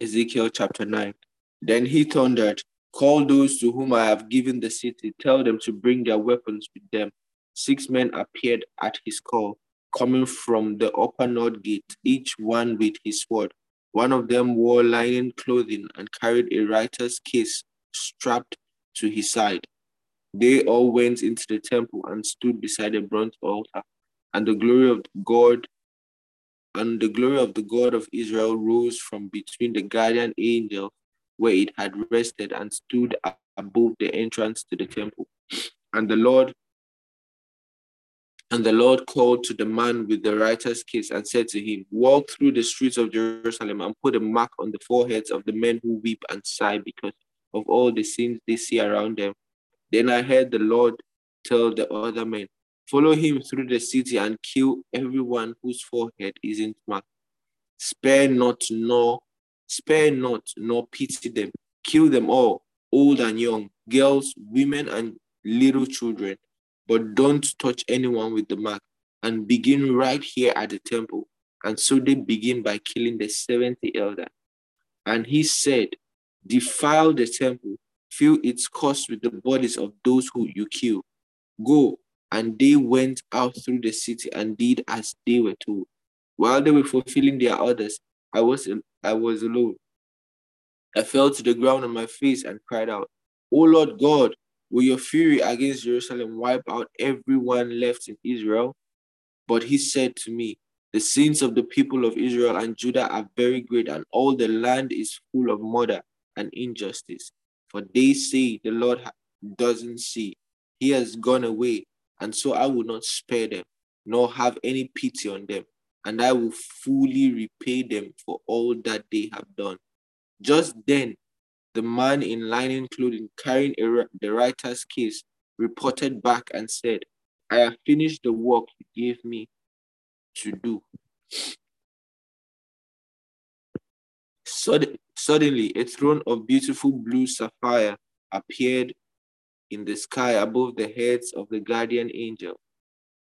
Ezekiel chapter 9. Then he thundered, call those to whom I have given the city. Tell them to bring their weapons with them. 6 men appeared at his call, coming from the upper north gate, each one with his sword. One of them wore linen clothing and carried a writer's case strapped to his side. They all went into the temple and stood beside a bronze altar, and the glory of the God of Israel rose from between the guardian angel where it had rested and stood above the entrance to the temple. And the Lord called to the man with the writer's case and said to him, walk through the streets of Jerusalem and put a mark on the foreheads of the men who weep and sigh because of all the sins they see around them. Then I heard the Lord tell the other men, follow him through the city and kill everyone whose forehead isn't marked. Spare not, nor pity them. Kill them all, old and young, girls, women, and little children. But don't touch anyone with the mark, and begin right here at the temple. And so they begin by killing the 70 elders. And he said, defile the temple, fill its course with the bodies of those who you kill. Go. And they went out through the city and did as they were told. While they were fulfilling their orders, I was alone. I fell to the ground on my face and cried out, O Lord God, will your fury against Jerusalem wipe out everyone left in Israel? But he said to me, the sins of the people of Israel and Judah are very great, and all the land is full of murder and injustice. For they say the Lord doesn't see. He has gone away, and so I will not spare them, nor have any pity on them, and I will fully repay them for all that they have done. Just then, the man in linen clothing carrying the writer's case reported back and said, I have finished the work you gave me to do. Suddenly, a throne of beautiful blue sapphire appeared in the sky above the heads of the guardian angel.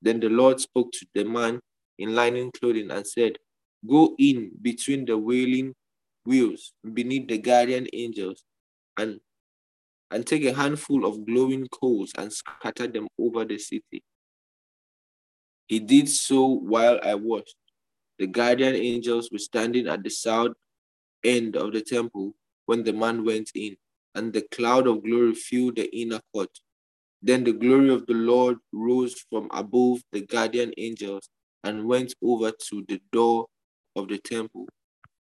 Then the Lord spoke to the man in linen clothing and said, go in between the wailing wheels beneath the guardian angels and take a handful of glowing coals and scatter them over the city. He did so while I watched. The guardian angels were standing at the south end of the temple when the man went in, and the cloud of glory filled the inner court. Then the glory of the Lord rose from above the guardian angels and went over to the door of the temple.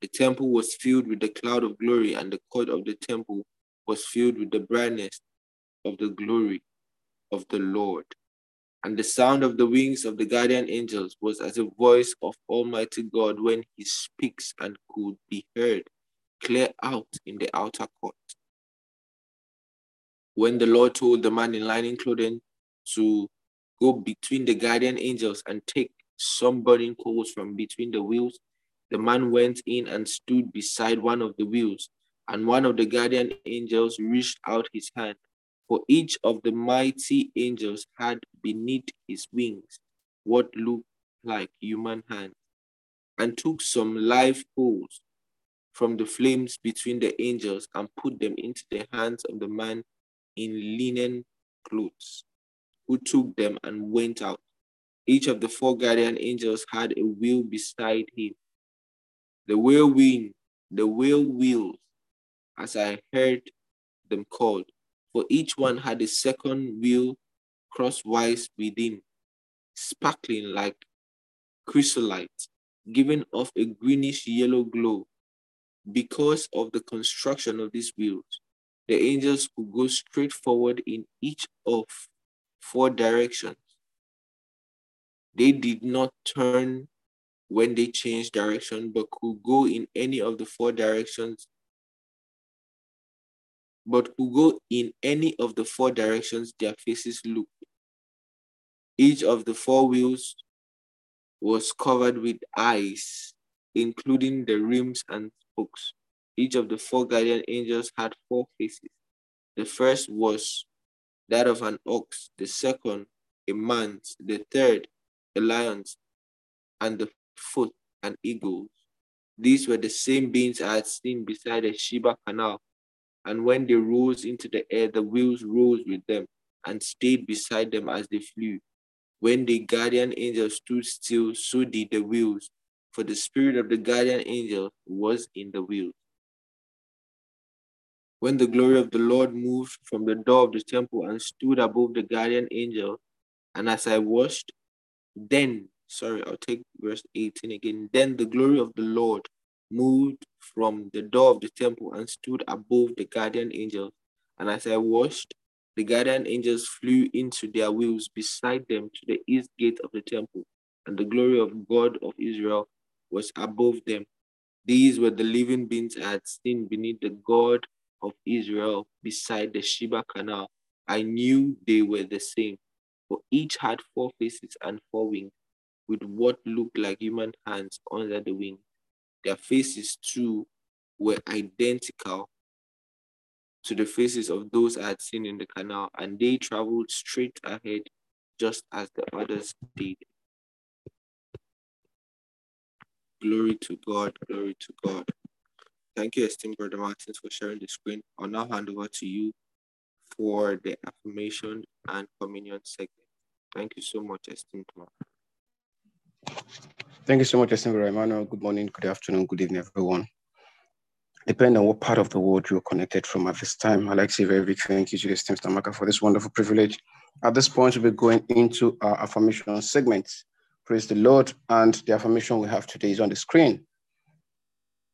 The temple was filled with the cloud of glory, and the court of the temple was filled with the brightness of the glory of the Lord. And the sound of the wings of the guardian angels was as a voice of Almighty God when he speaks, and could be heard clear out in the outer court. When the Lord told the man in linen clothing to go between the guardian angels and take some burning coals from between the wheels, the man went in and stood beside one of the wheels, and one of the guardian angels reached out his hand, for each of the mighty angels had beneath his wings what looked like human hands, and took some live coals from the flames between the angels and put them into the hands of the man in linen clothes, who took them and went out. Each of the four guardian angels had a wheel beside him. The wheel wheels, as I heard them called, for each one had a second wheel crosswise within, sparkling like chrysolite, giving off a greenish-yellow glow. Because of the construction of these wheels, the angels could go straight forward in each of four directions. They did not turn when they changed direction, but could go in any of the four directions. Their faces looked. Each of the four wheels was covered with eyes, including the rims and spokes. Each of the four guardian angels had four faces. The first was that of an ox, the second, a man's, the third, a lion's, and the fourth, an eagle's. These were the same beings I had seen beside the Sheba Canal, and when they rose into the air, the wheels rose with them and stayed beside them as they flew. When the guardian angel stood still, so did the wheels, for the spirit of the guardian angel was in the wheels. When the glory of the Lord moved from the door of the temple and stood above the guardian angel, and as I watched, I'll take verse 18 again. Then the glory of the Lord moved from the door of the temple and stood above the guardian angel, and as I watched, the guardian angels flew into their wheels beside them to the east gate of the temple, and the glory of God of Israel was above them. These were the living beings I had seen beneath the God of Israel beside the Sheba Canal. I knew they were the same, for each had four faces and four wings, with what looked like human hands under the wings. Their faces, too, were identical to the faces of those I had seen in the canal, and they traveled straight ahead, just as the others did. Glory to God, glory to God. Thank you, esteemed Brother Martins, for sharing the screen. I'll now hand over to you for the affirmation and communion segment. Thank you so much, esteemed Mark. Thank you so much, Esteemed Brother Emmanuel. Good morning, good afternoon, good evening, everyone. Depending on what part of the world you're connected from at this time, I'd like to say a very big thank you to the Esteemed Stamaka for this wonderful privilege. At this point, we'll be going into our affirmation segment. Praise the Lord, and the affirmation we have today is on the screen.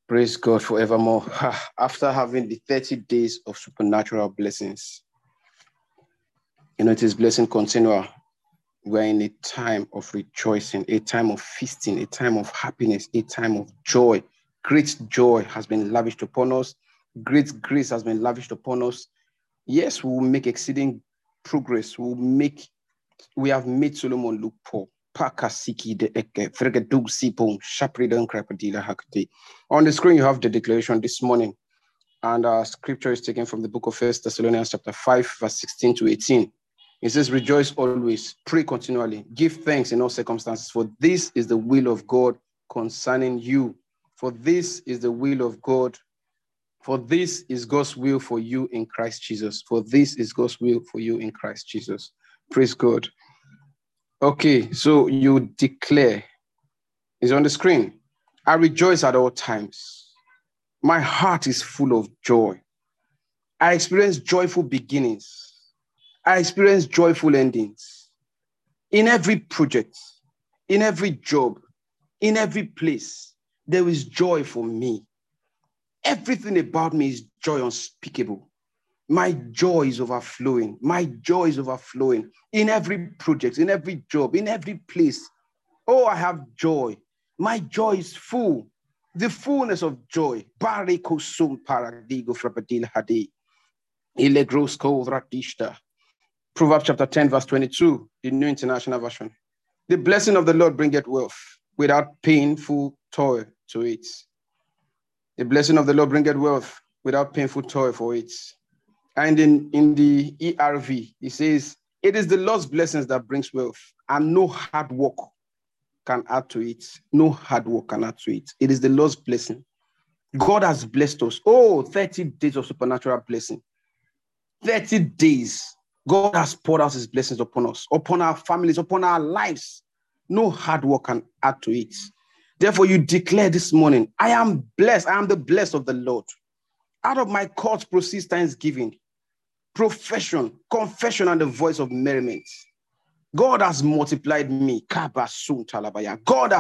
Praise God forevermore. After having the 30 days of supernatural blessings, it is blessing continual. We're in a time of rejoicing, a time of feasting, a time of happiness, a time of joy. Great joy has been lavished upon us. Great grace has been lavished upon us. Yes, we will make exceeding progress. We have made Solomon look poor. On the screen, you have the declaration this morning. And our scripture is taken from the book of 1 Thessalonians chapter 5, verse 16 to 18. It says, rejoice always, pray continually, give thanks in all circumstances, for this is the will of God concerning you. For this is the will of God. For this is God's will for you in Christ Jesus. For this is God's will for you in Christ Jesus. Praise God. Okay, so you declare. It's on the screen. I rejoice at all times. My heart is full of joy. I experience joyful beginnings. I experience joyful endings. In every project, in every job, in every place, there is joy for me. Everything about me is joy unspeakable. My joy is overflowing. My joy is overflowing. In every project, in every job, in every place. Oh, I have joy. My joy is full. The fullness of joy. Proverbs chapter 10, verse 22, the New International Version. The blessing of the Lord bringeth wealth without painful toil to it. The blessing of the Lord bringeth wealth without painful toil for it. And in the ERV, it says, it is the Lord's blessings that brings wealth, and no hard work can add to it. No hard work can add to it. It is the Lord's blessing. God has blessed us. Oh, 30 days of supernatural blessing. 30 days, God has poured out his blessings upon us, upon our families, upon our lives. No hard work can add to it. Therefore, you declare this morning, I am blessed. I am the blessed of the Lord. Out of my courts proceeds thanksgiving, profession, confession, and the voice of merriment. God has multiplied me. God has multiplied me. God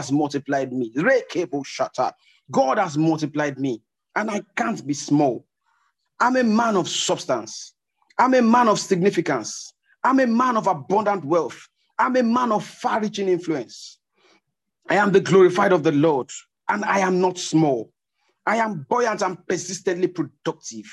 has multiplied me. And I can't be small. I'm a man of substance. I'm a man of significance. I'm a man of abundant wealth. I'm a man of far-reaching influence. I am the glorified of the Lord, and I am not small. I am buoyant and persistently productive.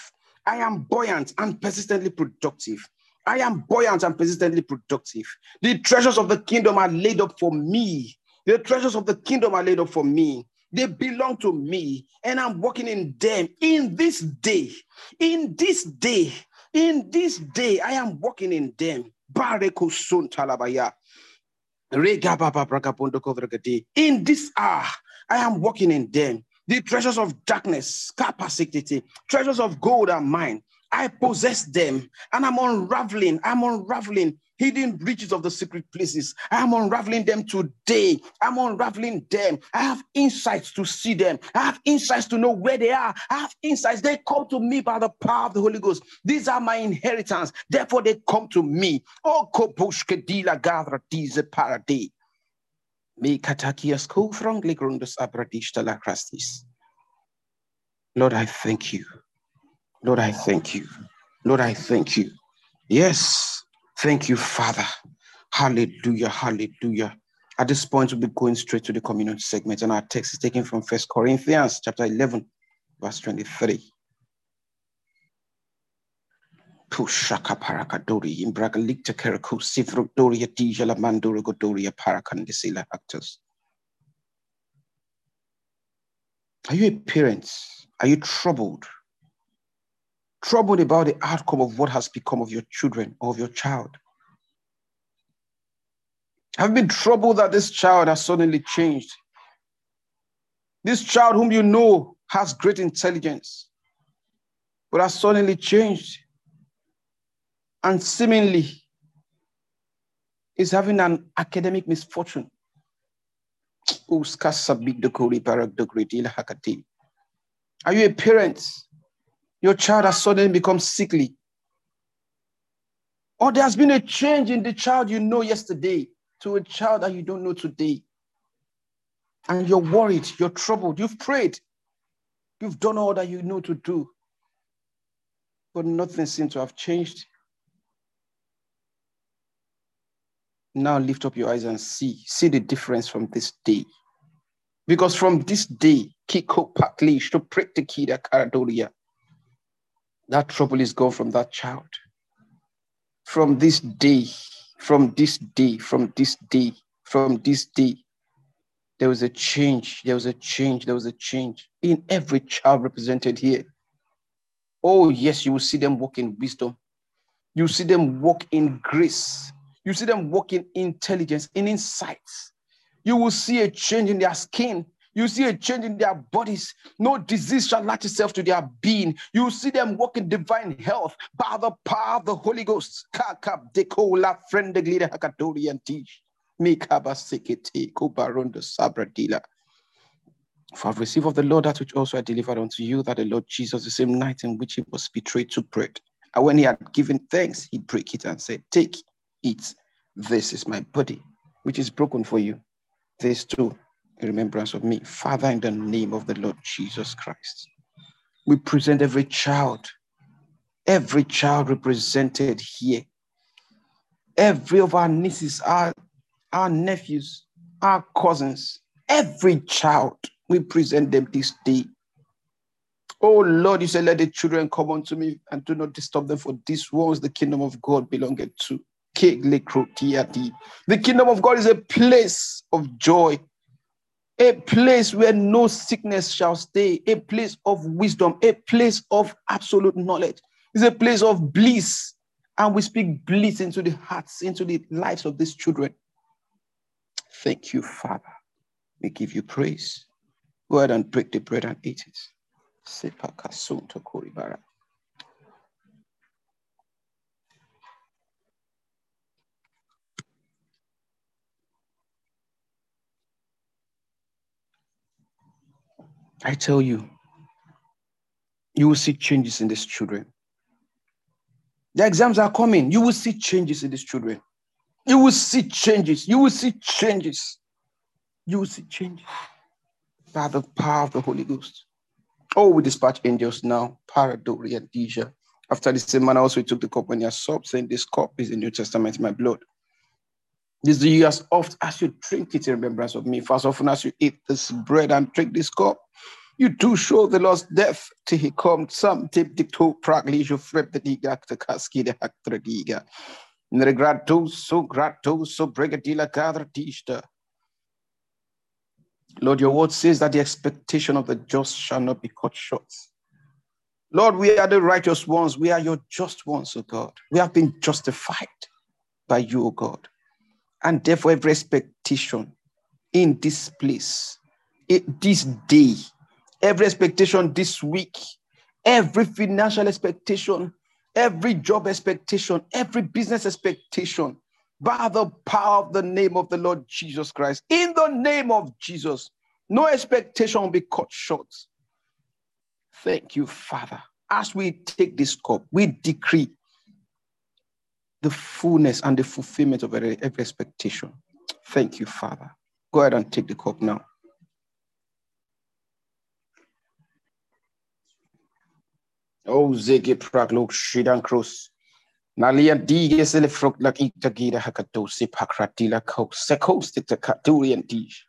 I am buoyant and persistently productive. I am buoyant and persistently productive. The treasures of the kingdom are laid up for me. The treasures of the kingdom are laid up for me. They belong to me, and I'm walking in them. In this day, in this day, in this day, I am walking in them. In this hour, I am walking in them. The treasures of darkness, capacity, treasures of gold are mine. I possess them, and I'm unraveling hidden riches of the secret places. I am unraveling them today. I'm unraveling them. I have insights to see them. I have insights to know where they are. I have insights. They come to me by the power of the Holy Ghost. These are my inheritance. Therefore, they come to me. Oh, Kobushkedila Gadra Dize Paradis. Me Katakias Ko Frongli Grundus Abradishtala Krastis. Lord, I thank you. Lord, I thank you. Lord, I thank you. Yes. Thank you, Father. Hallelujah, hallelujah. At this point, we'll be going straight to the communion segment, and our text is taken from 1 Corinthians chapter 11, verse 23. Are you a parent? Are you troubled? Troubled about the outcome of what has become of your children or of your child? Have you been troubled that this child has suddenly changed? This child whom you know has great intelligence, but has suddenly changed and seemingly is having an academic misfortune. Are you a parent? Your child has suddenly become sickly. Or there has been a change in the child you know yesterday to a child that you don't know today. And you're worried, you're troubled, you've prayed. You've done all that you know to do. But nothing seems to have changed. Now lift up your eyes and see. See the difference from this day. Because from this day, Kiko Pakli, Shoprektikida Karadoria. That trouble is gone from that child. From this day, from this day, from this day, from this day, there was a change, there was a change, there was a change in every child represented here. Oh, yes, you will see them walk in wisdom. You see them walk in grace. You see them walk in intelligence, in insights. You will see a change in their skin. You see a change in their bodies. No disease shall latch itself to their being. You see them walk in divine health by the power of the Holy Ghost. For I have received of the Lord that which also I delivered unto you, that the Lord Jesus, the same night in which he was betrayed, took bread. And when he had given thanks, he broke it and said, take, eat. This is my body, which is broken for you. This too, in remembrance of me. Father, in the name of the Lord Jesus Christ, we present every child represented here. Every of our nieces, our nephews, our cousins, every child, we present them this day. Oh Lord, you said, let the children come unto me and do not disturb them, for this was the kingdom of God belongeth to. The kingdom of God is a place of joy. A place where no sickness shall stay, a place of wisdom, a place of absolute knowledge. It's a place of bliss. And we speak bliss into the hearts, into the lives of these children. Thank you, Father. We give you praise. Go ahead and break the bread and eat it. I tell you, you will see changes in these children. The exams are coming. You will see changes in these children. You will see changes. You will see changes. You will see changes by the power of the Holy Ghost. Oh, we dispatch angels now. Paradoria, Deja. After the same manner, also he took the cup when he had supped, saying, this cup is the New Testament, my blood. This do you as oft as you drink it in remembrance of me. For as often as you eat this bread and drink this cup, you do show the Lord's death till he comes. Some tip the toe pragly, you flip the diga, the casket, the hack, the diga. In regard to so gratos, so brigadilla, gather, teacher. Lord, your word says that the expectation of the just shall not be cut short. Lord, we are the righteous ones. We are your just ones, O God. We have been justified by you, O God. And therefore, every expectation in this place, this day, every expectation this week, every financial expectation, every job expectation, every business expectation, by the power of the name of the Lord Jesus Christ, in the name of Jesus, no expectation will be cut short. Thank you, Father. As we take this cup, we decree the fullness and the fulfillment of every expectation. Thank you, Father. Go ahead and take the cup now. Oh, Zeke Praglok Shidan Cross. Nalia diges in the fruit like Itagida Hakadosi Pakratila Coast, Sekostic the Katurian dish.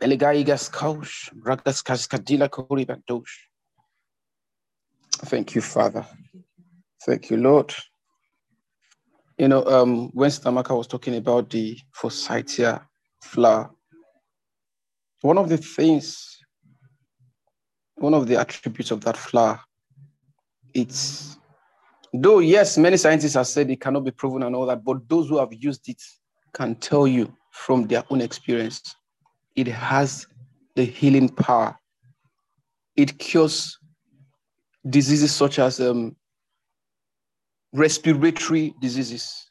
Elegaigas Kosh, Ragas Kaskadila Koribandosh. Thank you, Father. Thank you, Lord. You know, when Stamaka was talking about the Forsythia flower, one of the things, one of the attributes of that flower, it's, though, yes, many scientists have said it cannot be proven and all that, but those who have used it can tell you from their own experience, it has the healing power. It cures diseases such as respiratory diseases.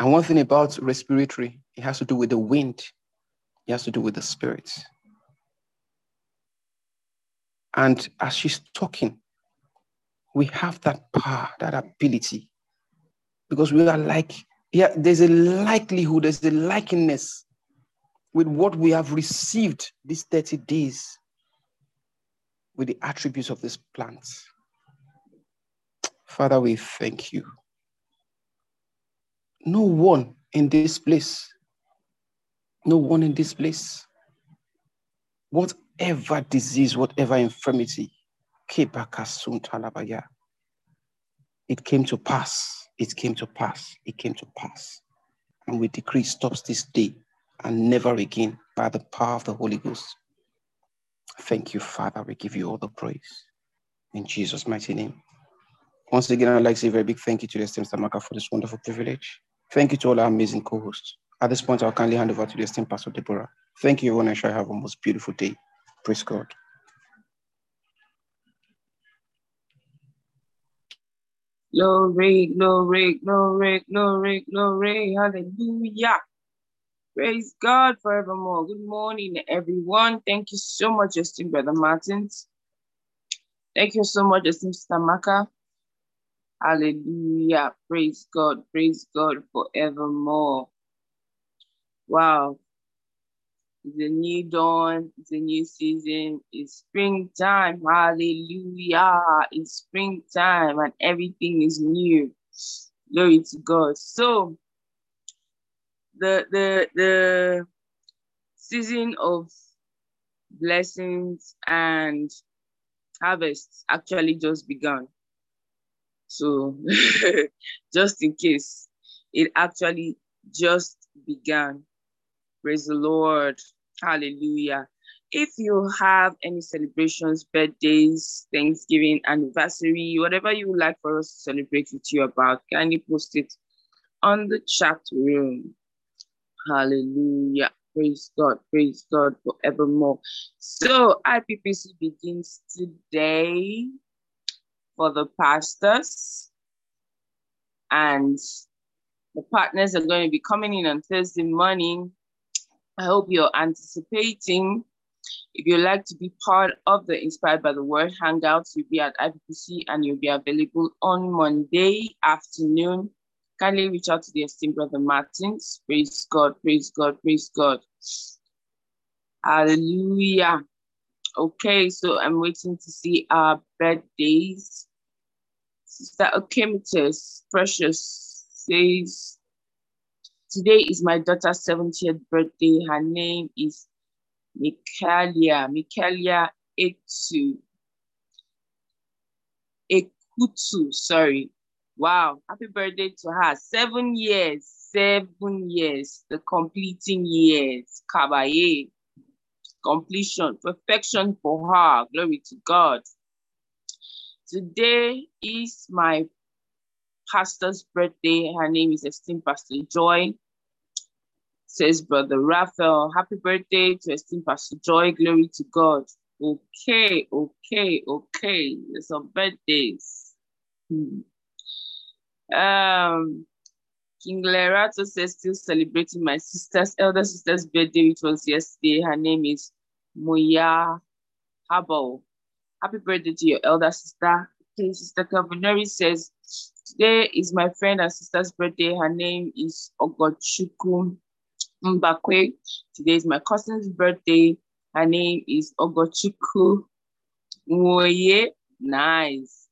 And one thing about respiratory, it has to do with the wind. It has to do with the spirit. And as she's talking, we have that power, that ability, because we are like, yeah, there's a likelihood, there's a likeness with what we have received these 30 days with the attributes of this plant. Father, we thank you. No one in this place, no one in this place, whatever disease, whatever infirmity, it came to pass, it came to pass, it came to pass. And we decree stops this day and never again by the power of the Holy Ghost. Thank you, Father. We give you all the praise. In Jesus' mighty name. Once again, I'd like to say a very big thank you to the esteemed Stamaka for this wonderful privilege. Thank you to all our amazing co-hosts. At this point, I'll kindly hand over to the esteemed Pastor Deborah. Thank you, everyone. I shall have a most beautiful day. Praise God. Glory, glory, glory, glory, glory. Hallelujah. Praise God forevermore. Good morning, everyone. Thank you so much, esteemed Brother Martins. Thank you so much, esteemed Stamaka. Hallelujah. Praise God forevermore. Wow. It's a new dawn, it's a new season, it's springtime. Hallelujah. It's springtime and everything is new. Glory to God. So the season of blessings and harvests actually just begun. So just in case, it actually just began. Praise the Lord. Hallelujah. If you have any celebrations, birthdays, Thanksgiving, anniversary, whatever you would like for us to celebrate with you about, kindly post it on the chat room. Hallelujah. Praise God forevermore. So IPPC begins today for the pastors, and the partners are going to be coming in on Thursday morning. I hope you're anticipating If you'd like to be part of the Inspired by the Word Hangouts, you'll be at IPPC and you'll be available on Monday afternoon. Kindly reach out to the esteemed Brother Martins. Praise God, praise God, praise God. Hallelujah. Okay, so I'm waiting to see our birthdays. Sister Okemites Precious says, today is my daughter's 70th birthday. Her name is Mikalia Ekutu, sorry. Wow, happy birthday to her. 7 years, the completing years. Kabaye, completion, perfection for her. Glory to God. Today is my pastor's birthday. Her name is esteemed Pastor Joy. Says Brother Raphael, happy birthday to esteemed Pastor Joy. Glory to God. Okay. There's some birthdays. King Lerato says, still celebrating my elder sister's birthday, which was yesterday. Her name is Moya Habo. Happy birthday to your elder sister. Okay, Sister Cavaneri says, today is my friend and sister's birthday. Her name is Ogochukwu Mbakwe. Today is my cousin's birthday. Her name is Ogochukwu Mwoye. Nice.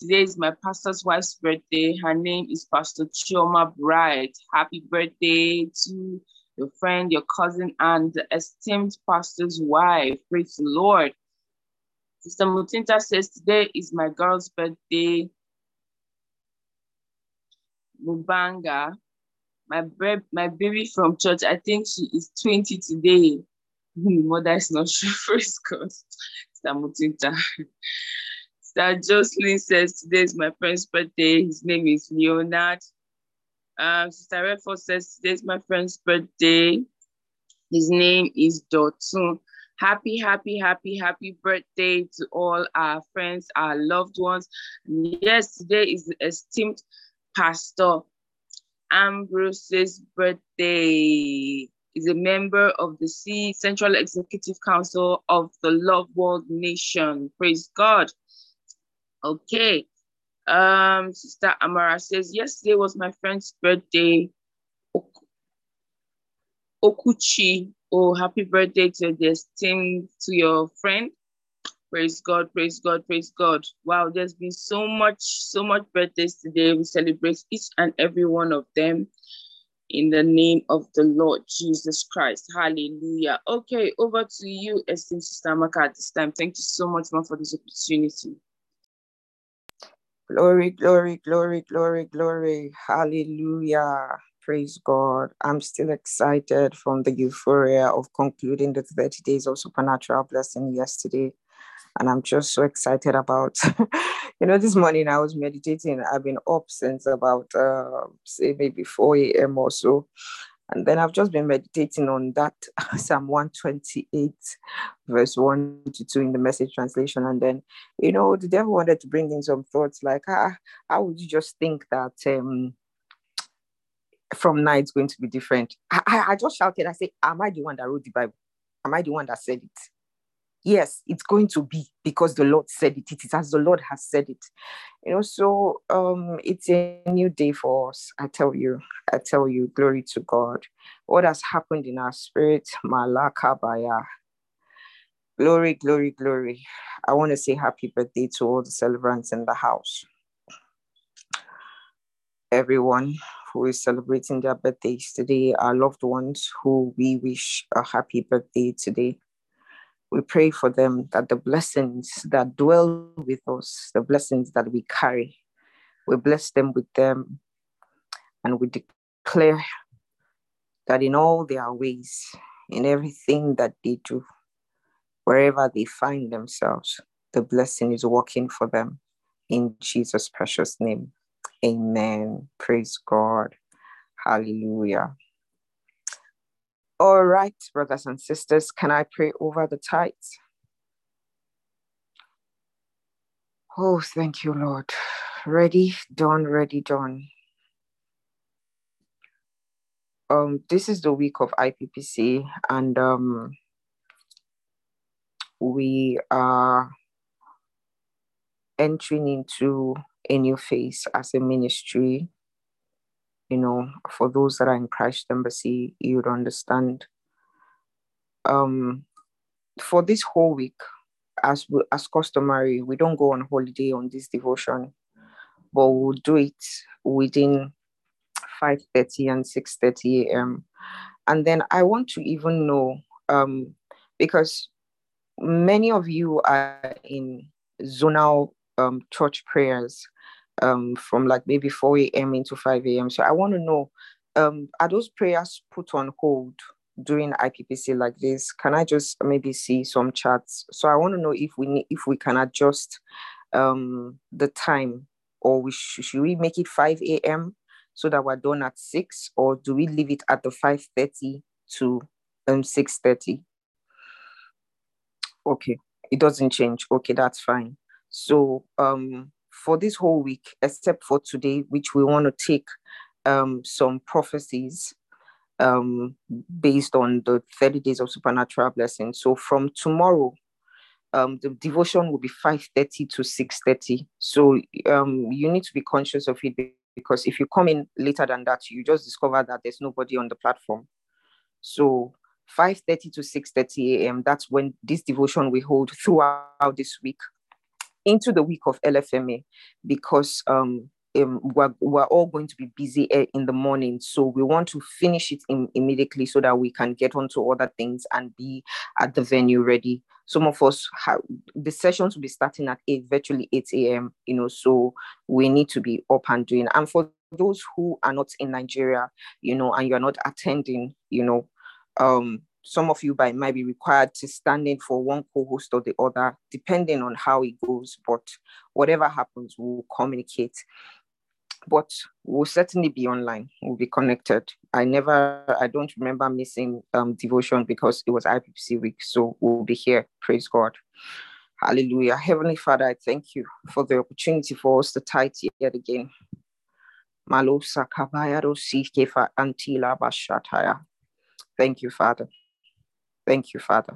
Today is my pastor's wife's birthday. Her name is Pastor Chioma Bright. Happy birthday to your friend, your cousin, and the esteemed pastor's wife. Praise the Lord. Sister Mutinta says, today is my girl's birthday. Mubanga, my baby from church. I think she is 20 today. Mother is not sure. Praise God. Sister Mutinta. That Jocelyn says, today is my friend's birthday. His name is Leonard. Sister Redford says, today is my friend's birthday. His name is Dotun. Happy birthday to all our friends, our loved ones. Yes, today is the esteemed Pastor Ambrose's birthday. He's a member of the Central Executive Council of the Love World Nation. Praise God. Okay, Sister Amara says, yesterday was my friend's birthday, Okuchi. Oh, happy birthday to the esteemed, to your friend. Praise God. Wow, there's been so much birthdays today. We celebrate each and every one of them in the name of the Lord Jesus Christ. Hallelujah. Okay, over to you, esteemed Sister Amaka, at this time. Thank you so much, Mom, for this opportunity. Glory. Hallelujah. Praise God. I'm still excited from the euphoria of concluding the 30 days of supernatural blessing yesterday. And I'm just so excited about, this morning I was meditating. I've been up since about, maybe 4 a.m. or so. And then I've just been meditating on that Psalm 128, verse 1 to 2 in the Message translation. And then, the devil wanted to bring in some thoughts like, how would you just think that from now it's going to be different? I just shouted, I said, am I the one that wrote the Bible? Am I the one that said it? Yes, it's going to be because the Lord said it. It is as the Lord has said it. So it's a new day for us. I tell you, glory to God. What has happened in our spirit, Malakabaya. Glory. I want to say happy birthday to all the celebrants in the house. Everyone who is celebrating their birthdays today, our loved ones who we wish a happy birthday today. We pray for them that the blessings that dwell with us, the blessings that we carry, we bless them with them. And we declare that in all their ways, in everything that they do, wherever they find themselves, the blessing is working for them. In Jesus' precious name, amen. Praise God. Hallelujah. All right, brothers and sisters, can I pray over the tithes? Oh, thank you, Lord. Ready, done. This is the week of IPPC, and we are entering into a new phase as a ministry. You know, for those that are in Christ Embassy, you'd understand. For this whole week, as customary, we don't go on holiday on this devotion, but we'll do it within 5:30 and 6:30 a.m. And then I want to even know, because many of you are in zonal church prayers from like maybe 4 a.m. into 5 a.m. So I want to know, are those prayers put on hold during IPPC like this? Can I just maybe see some charts? So I want to know if we can adjust the time, or should we make it 5 a.m. so that we're done at 6, or do we leave it at the 5:30 to 6:30? Okay, it doesn't change. Okay, that's fine. So for this whole week, except for today, which we want to take some prophecies based on the 30 days of supernatural blessing. So from tomorrow, the devotion will be 5:30 to 6:30. So you need to be conscious of it, because if you come in later than that, you just discover that there's nobody on the platform. So 5:30 to 6:30 a.m., that's when this devotion we hold throughout this week, into the week of LFMA, because we're all going to be busy in the morning. So we want to finish it immediately so that we can get on to other things and be at the venue ready. Some of us, the sessions will be starting at 8, virtually 8 a.m., you know, so we need to be up and doing. And for those who are not in Nigeria, you know, and you're not attending, you know, some of you might be required to stand in for one co-host or the other, depending on how it goes. But whatever happens, we'll communicate. But we'll certainly be online. We'll be connected. I don't remember missing devotion, because it was IPPC week. So we'll be here. Praise God. Hallelujah. Heavenly Father, I thank you for the opportunity for us to tithe yet again. Thank you, Father. Thank you, Father.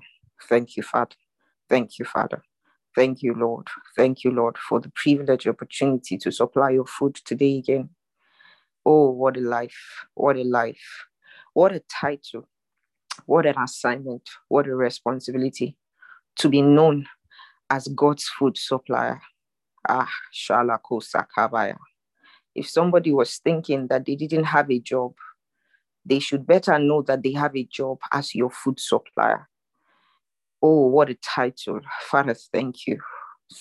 Thank you, Father. Thank you, Father. Thank you, Lord. Thank you, Lord, for the privilege, opportunity to supply your food today again. Oh, what a life. What a life. What a title. What an assignment. What a responsibility to be known as God's food supplier. Ah, Shalako Sakabaya. If somebody was thinking that they didn't have a job, they should better know that they have a job as your food supplier. Oh, what a title. Father, thank you.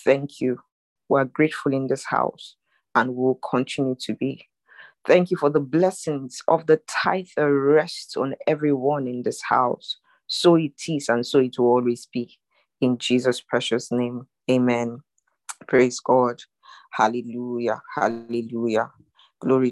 Thank you. We're grateful in this house and will continue to be. Thank you for the blessings of the tithe that rests on everyone in this house. So it is, and so it will always be. In Jesus' precious name, amen. Praise God. Hallelujah. Hallelujah. Glory